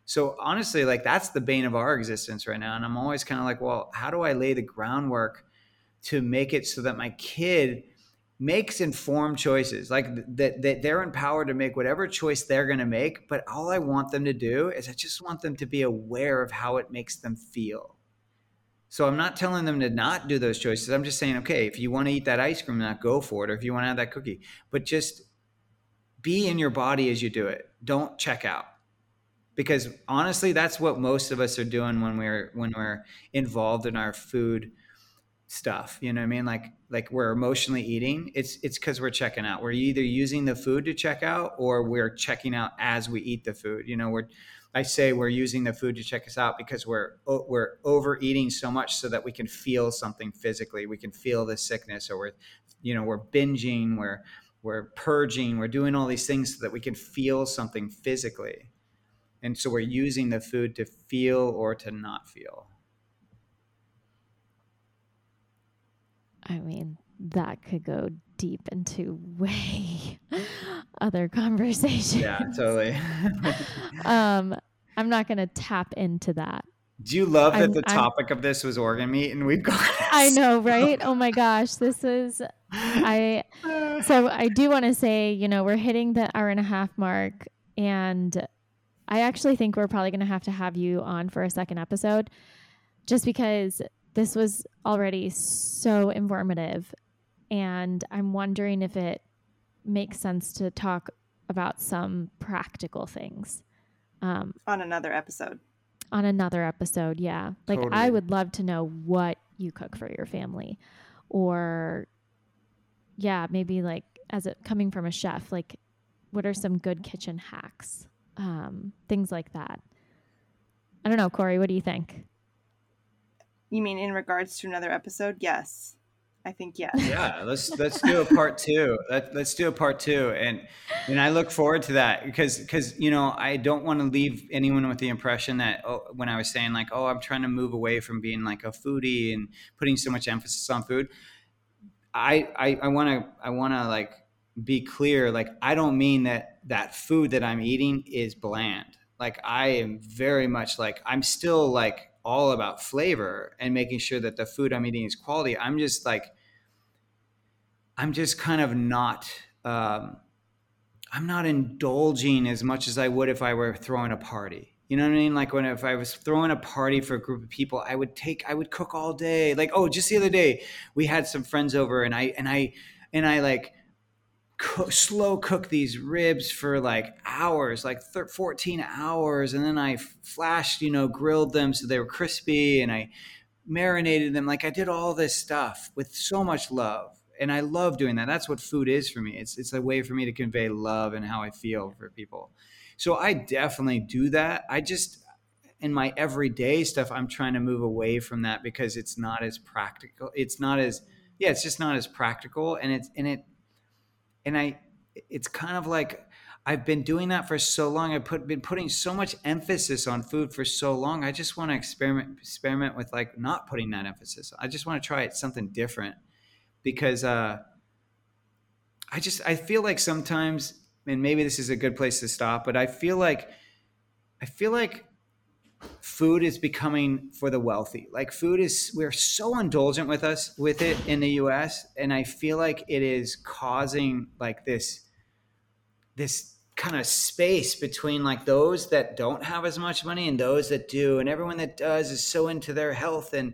So honestly, like that's the bane of our existence right now. And I'm always kind of like, well, how do I lay the groundwork to make it so that my kid makes informed choices, like that that they're empowered to make whatever choice they're going to make. But all I want them to do is I just want them to be aware of how it makes them feel. So I'm not telling them to not do those choices. I'm just saying, okay, if you want to eat that ice cream, not go for it. Or if you want to have that cookie, but just be in your body as you do it. Don't check out. Because honestly, that's what most of us are doing when we're, when we're involved in our food stuff. You know what I mean? Like, like we're emotionally eating. It's, it's cause we're checking out. We're either using the food to check out or we're checking out as we eat the food. You know, we're, I say we're using the food to check us out because we're, we're overeating so much so that we can feel something physically. We can feel the sickness or we're, you know, we're binging, we're, we're purging, we're doing all these things so that we can feel something physically. And so we're using the food to feel or to not feel. I mean, that could go deep into way other conversations. Yeah, totally. um, I'm not going to tap into that. Do you love I'm, that the topic I'm, of this was organ meat and we've got this? I know, right? Oh my gosh, this is, I, so I do want to say, you know, we're hitting the hour and a half mark and I actually think we're probably going to have to have you on for a second episode just because this was already so informative, and I'm wondering if it makes sense to talk about some practical things. Um, on another episode. On another episode, yeah. Like totally. I would love to know what you cook for your family, or yeah, maybe like as it coming from a chef, like what are some good kitchen hacks, um, things like that. I don't know, Corey, what do you think? You mean in regards to another episode? Yes. I think yes. Yeah. Let's, let's do a part two. Let, let's do a part two. And, and I look forward to that because, because, you know, I don't want to leave anyone with the impression that oh, when I was saying like, oh, I'm trying to move away from being like a foodie and putting so much emphasis on food. I, I, I want to, I want to like be clear. Like, I don't mean that that food that I'm eating is bland. Like I am very much like, I'm still like, all about flavor and making sure that the food I'm eating is quality. I'm just like, I'm just kind of not, um, I'm not indulging as much as I would if I were throwing a party. You know what I mean? Like when, if I was throwing a party for a group of people, I would take, I would cook all day. Like, oh, just the other day we had some friends over and I, and I, and I like, Cook, slow cook these ribs for like hours, like thirteen, fourteen hours. And then I flashed, you know, grilled them so they were crispy and I marinated them. Like I did all this stuff with so much love. And I love doing that. That's what food is for me. It's, it's a way for me to convey love and how I feel for people. So I definitely do that. I just, in my everyday stuff, I'm trying to move away from that because it's not as practical. It's not as, yeah, it's just not as practical. And it's, and it, And I, it's kind of like I've been doing that for so long. I've put, been putting so much emphasis on food for so long. I just want to experiment, experiment with like not putting that emphasis. I just want to try it something different because uh, I just, I feel like sometimes, and maybe this is a good place to stop, but I feel like, I feel like food is becoming for the wealthy. Like food is, we're so indulgent with us, with it in the U S. And I feel like it is causing like this, this kind of space between like those that don't have as much money and those that do. And everyone that does is so into their health and,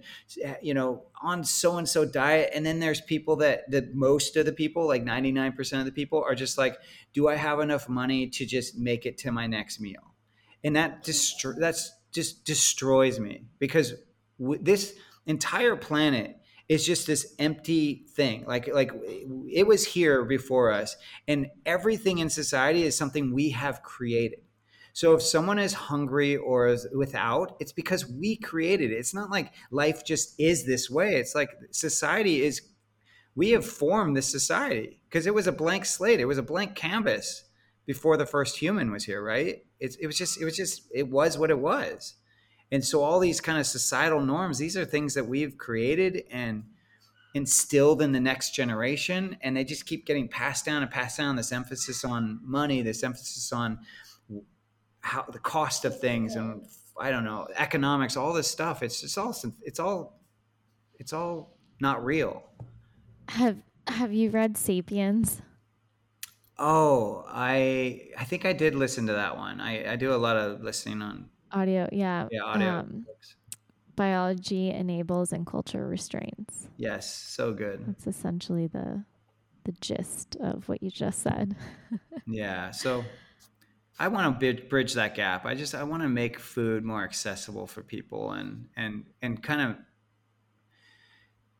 you know, on so-and-so diet. And then there's people that that most of the people, like ninety-nine percent of the people are just like, do I have enough money to just make it to my next meal? And that destro- that's, just destroys me, because w- this entire planet is just this empty thing. Like, like it was here before us, and everything in society is something we have created. So if someone is hungry or is without, it's because we created it. It's not like life just is this way. It's like society is, we have formed this society because it was a blank slate. It was a blank canvas before the first human was here, right? It, it was just, it was just, it was what it was. And so all these kind of societal norms, these are things that we've created and instilled in the next generation. And they just keep getting passed down and passed down, this emphasis on money, this emphasis on how the cost of things. And I don't know, economics, all this stuff. It's just all, it's all, it's all not real. Have, have you read Sapiens? Oh, I I think I did listen to that one. I, I do a lot of listening on audio. Yeah. Yeah, audio. Um, biology enables and culture restrains. Yes, so good. That's essentially the the gist of what you just said. Yeah. So I want to bridge that gap. I just I want to make food more accessible for people and and and kind of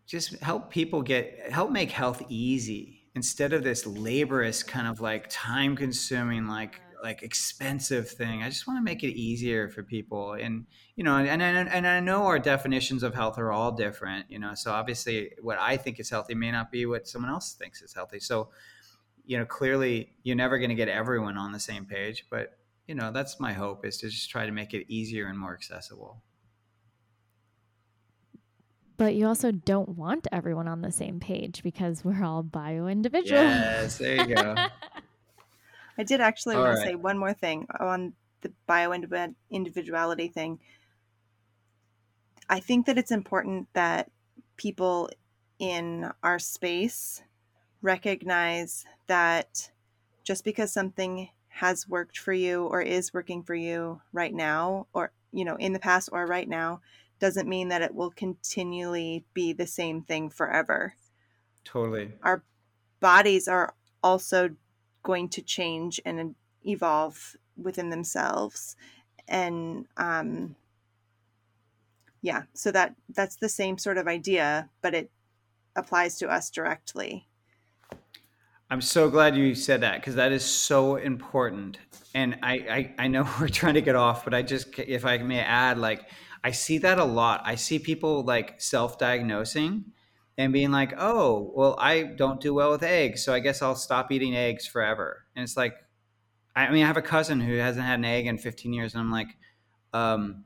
just help people get help make health easy, instead of this laborious kind of like time consuming, like, like expensive thing. I just want to make it easier for people. And, you know, and, and, and I know our definitions of health are all different, you know, so obviously what I think is healthy may not be what someone else thinks is healthy. So, you know, clearly you're never going to get everyone on the same page, but you know, that's my hope, is to just try to make it easier and more accessible. But you also don't want everyone on the same page, because we're all bio individuals. Yes, there you go. I did actually all want right. to say one more thing on the bio individuality thing. I think that it's important that people in our space recognize that just because something has worked for you or is working for you right now, or, you know, in the past or right now, doesn't mean that it will continually be the same thing forever. Totally. Our bodies are also going to change and evolve within themselves. And um, yeah, so that that's the same sort of idea, but it applies to us directly. I'm so glad you said that, because that is so important. And I, I, I know we're trying to get off, but I just, if I may add, like, I see that a lot. I see people like self-diagnosing and being like, oh, well, I don't do well with eggs, so I guess I'll stop eating eggs forever. And it's like, I mean, I have a cousin who hasn't had an egg in fifteen years. And I'm like, um,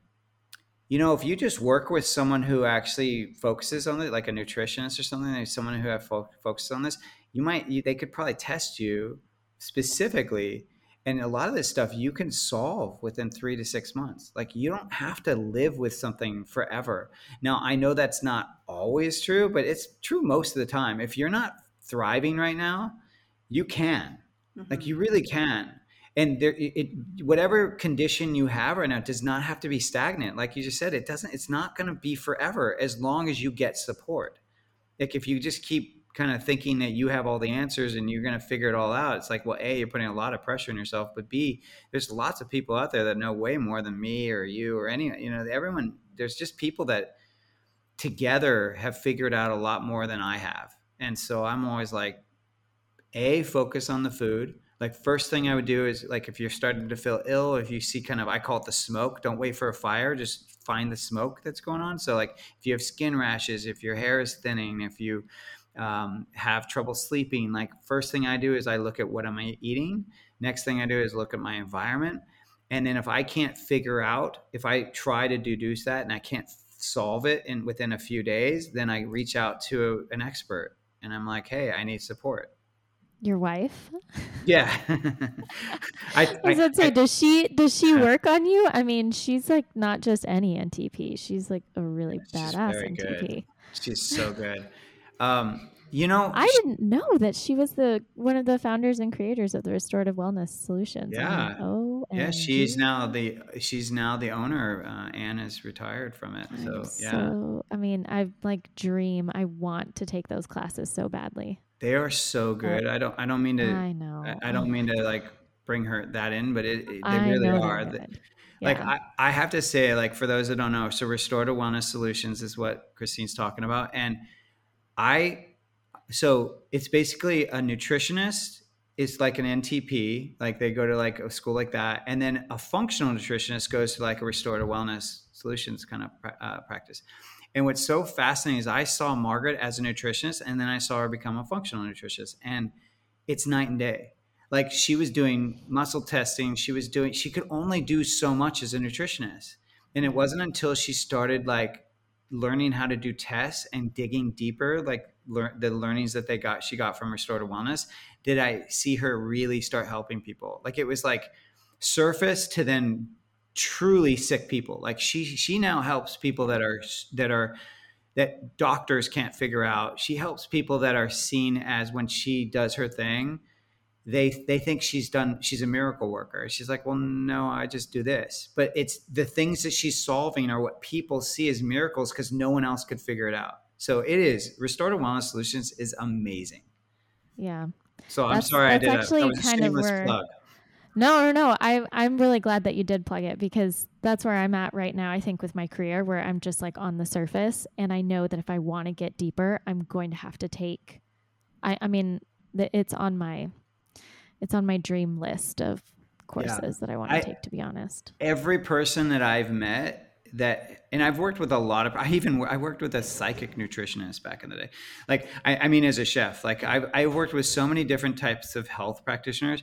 you know, if you just work with someone who actually focuses on it, like a nutritionist or something, like someone who have fo- focuses on this, you might, you, they could probably test you specifically. And a lot of this stuff you can solve within three to six months. Like, you don't have to live with something forever. Now, I know that's not always true, but it's true most of the time. If you're not thriving right now, you can. Mm-hmm. Like, you really can. And there, it, whatever condition you have right now does not have to be stagnant. Like you just said, it doesn't, it's not going to be forever, as long as you get support. Like, if you just keep kind of thinking that you have all the answers and you're going to figure it all out, it's like, well, A, you're putting a lot of pressure on yourself, but B, there's lots of people out there that know way more than me or you or any, you know, everyone. There's just people that together have figured out a lot more than I have. And so I'm always like, A, focus on the food. Like, first thing I would do is, like, if you're starting to feel ill, if you see kind of, I call it the smoke, don't wait for a fire, just find the smoke that's going on. So like, if you have skin rashes, if your hair is thinning, if you um, have trouble sleeping, like, first thing I do is I look at what am I eating. Next thing I do is look at my environment. And then if I can't figure out, if I try to deduce that and I can't solve it in within a few days, then I reach out to a, an expert, and I'm like, hey, I need support. Your wife? Yeah. I was going to say, I, does she does she work on you? I mean, she's like not just any N T P. She's like a really badass N T P. She's so good. Um, you know, I she, didn't know that she was the one of the founders and creators of the Restorative Wellness Solutions. Yeah. Oh, yeah. She's now the she's now the owner. Uh, Anne is retired from it. So I'm yeah. So I mean, I like dream. I want to take those classes so badly. They are so good. I don't. I don't mean to. I know. I, I don't mean to like bring her that in, but it, it they really are. The, yeah. Like I, I, have to say, like for those that don't know, so Restorative Wellness Solutions is what Christine's talking about, and I. So it's basically a nutritionist. It's like an N T P. Like they go to like a school like that, and then a functional nutritionist goes to like a Restorative Wellness Solutions kind of uh, practice. And what's so fascinating is I saw Margaret as a nutritionist and then I saw her become a functional nutritionist, and it's night and day. Like she was doing muscle testing. She was doing, she could only do so much as a nutritionist. And it wasn't until she started like learning how to do tests and digging deeper, like lear- the learnings that they got, she got from Restorative Wellness, did I see her really start helping people. Like it was like surface to then truly sick people. Like she, she now helps people that are, that are, that doctors can't figure out. She helps people that are seen as when she does her thing, they, they think she's done, she's a miracle worker. She's like, well, no, I just do this, but it's the things that she's solving are what people see as miracles because no one else could figure it out. So it is Restorative Wellness Solutions is amazing. Yeah. So that's, I'm sorry. I did actually a, that was kind a shameless of plug. No, no, no. I, I'm really glad that you did plug it because that's where I'm at right now, I think, with my career where I'm just like on the surface. And I know that if I want to get deeper, I'm going to have to take, I, I mean, the, it's on my, it's on my dream list of courses yeah. that I want to I, take, to be honest. Every person that I've met that, and I've worked with a lot of, I even, I worked with a psychic nutritionist back in the day. Like, I, I mean, as a chef, like I've, I've worked with so many different types of health practitioners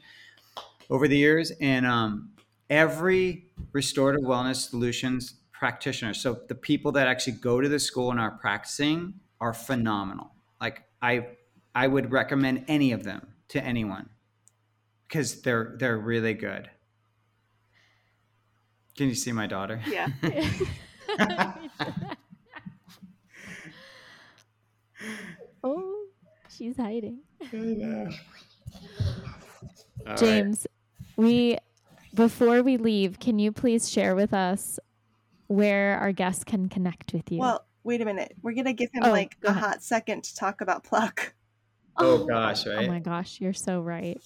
over the years, and um, every Restorative Wellness Solutions practitioner, so the people that actually go to the school and are practicing are phenomenal. Like I, I would recommend any of them to anyone because they're they're really good. Can you see my daughter? Yeah. Oh, she's hiding. Yeah. All James, right. we before we leave, can you please share with us where our guests can connect with you? Well, wait a minute. We're going to give him oh, like a ahead. hot second to talk about Pluck. Oh, oh gosh, right? Oh my gosh, you're so right.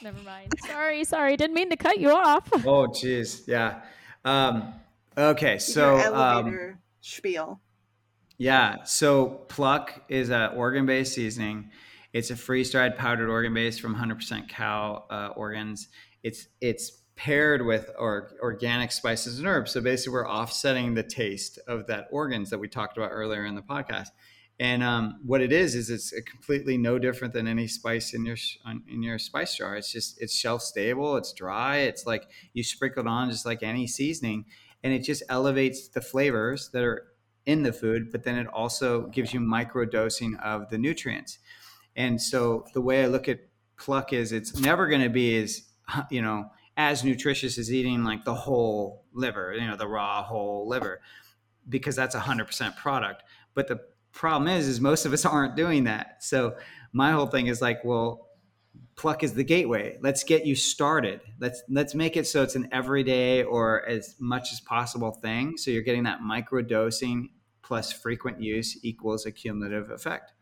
Never mind. Sorry, sorry. Didn't mean to cut you off. Oh, geez. Yeah. Um, okay, so... Your elevator um, spiel. Yeah, so Pluck is an Oregon-based seasoning. It's a freeze-dried powdered organ base from one hundred percent cow uh, organs. It's it's paired with or, organic spices and herbs. So basically, we're offsetting the taste of that organs that we talked about earlier in the podcast. And um, what it is is it's a completely no different than any spice in your in your spice jar. It's just it's shelf stable. It's dry. It's like you sprinkle it on just like any seasoning, and it just elevates the flavors that are in the food. But then it also gives you micro dosing of the nutrients. And so the way I look at Pluck is it's never going to be as, you know, as nutritious as eating like the whole liver, you know, the raw whole liver, because that's a hundred percent product. But the problem is, is most of us aren't doing that. So my whole thing is like, well, Pluck is the gateway. Let's get you started. Let's, let's make it so it's an everyday or as much as possible thing. So you're getting that micro dosing plus frequent use equals a cumulative effect.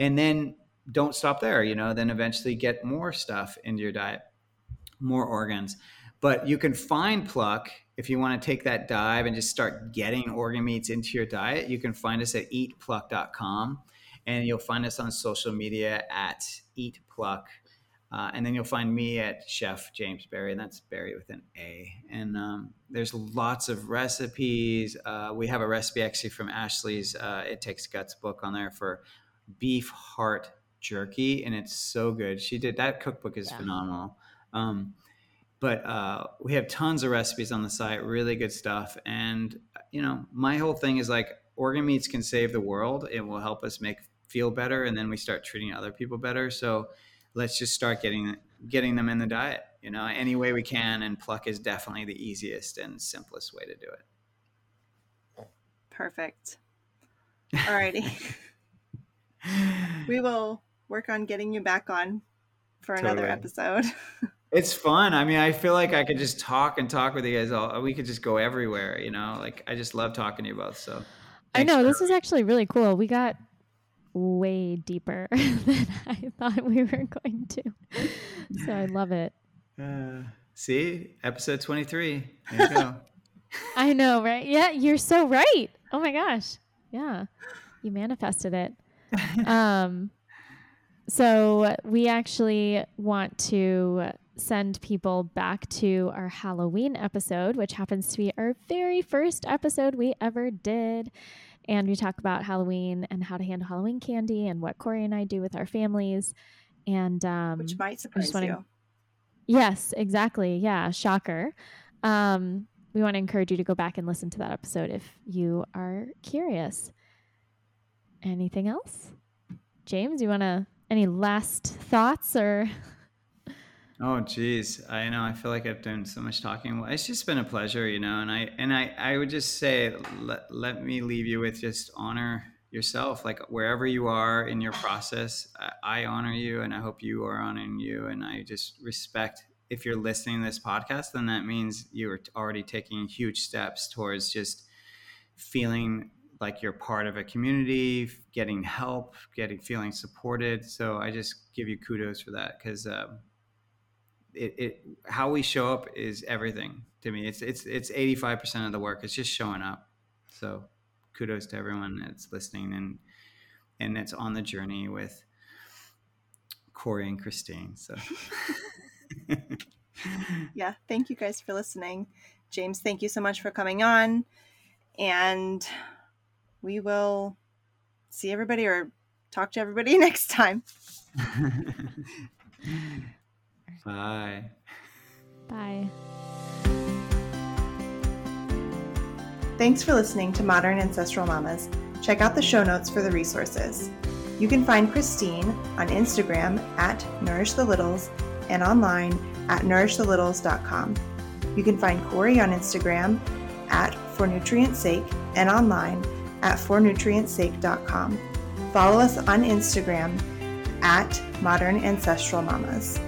And then, don't stop there, you know, then eventually get more stuff into your diet, more organs. But you can find Pluck if you want to take that dive and just start getting organ meats into your diet. You can find us at eat pluck dot com, and you'll find us on social media at eat pluck. Uh, and then you'll find me at Chef James Barry, and that's Barry with an A. And um, there's lots of recipes. Uh, we have a recipe actually from Ashley's uh, It Takes Guts book on there for beef heart jerky, and it's so good. She did that cookbook is yeah. phenomenal. Um, but uh, we have tons of recipes on the site, really good stuff. And you know, my whole thing is like organ meats can save the world. It will help us make feel better, and then we start treating other people better. So let's just start getting getting them in the diet, you know, any way we can. And Pluck is definitely the easiest and simplest way to do it. Perfect. All righty. We will work on getting you back on for another totally. episode. It's fun. I mean, I feel like I could just talk and talk with you guys all. We could just go everywhere, you know, like I just love talking to you both. So Thanks I know this me. is actually really cool. We got way deeper than I thought we were going to. So I love it. Uh, see, episode twenty-three. There you go. I know, right? Yeah, you're so right. Oh my gosh. Yeah. You manifested it. Um, so we actually want to send people back to our Halloween episode, which happens to be our very first episode we ever did. And we talk about Halloween and how to handle Halloween candy and what Corey and I do with our families. And um, which might surprise wanna... you. Yes, exactly. Yeah. Shocker. Um, we want to encourage you to go back and listen to that episode if you are curious. Anything else? James, you want to, any last thoughts or... Oh, geez. I know. I feel like I've done so much talking. It's just been a pleasure, you know, and I, and I, I would just say, let, let me leave you with just honor yourself. Like wherever you are in your process, I, I honor you and I hope you are honoring you. And I just respect, if you're listening to this podcast, then that means you are already taking huge steps towards just feeling like you're part of a community, getting help, getting, feeling supported. So I just give you kudos for that. Cause, um, It, it how we show up is everything to me. It's it's it's eighty-five percent of the work. It's just showing up. So kudos to everyone that's listening and and that's on the journey with Corey and Christine. So yeah, thank you guys for listening. James, thank you so much for coming on. And we will see everybody or talk to everybody next time. Bye. Bye. Thanks for listening to Modern Ancestral Mamas. Check out the show notes for the resources. You can find Christine on Instagram at Nourish the Littles and online at nourish the littles dot com. You can find Corey on Instagram at For Nutrient's Sake and online at for nutrient's sake dot com. Follow us on Instagram at Modern Ancestral Mamas.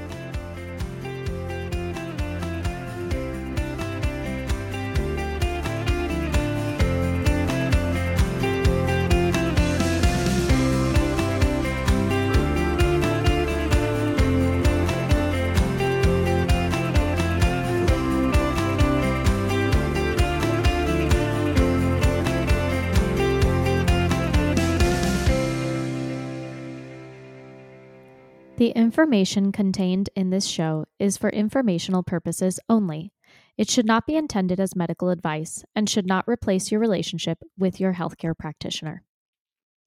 The information contained in this show is for informational purposes only. It should not be intended as medical advice and should not replace your relationship with your healthcare practitioner.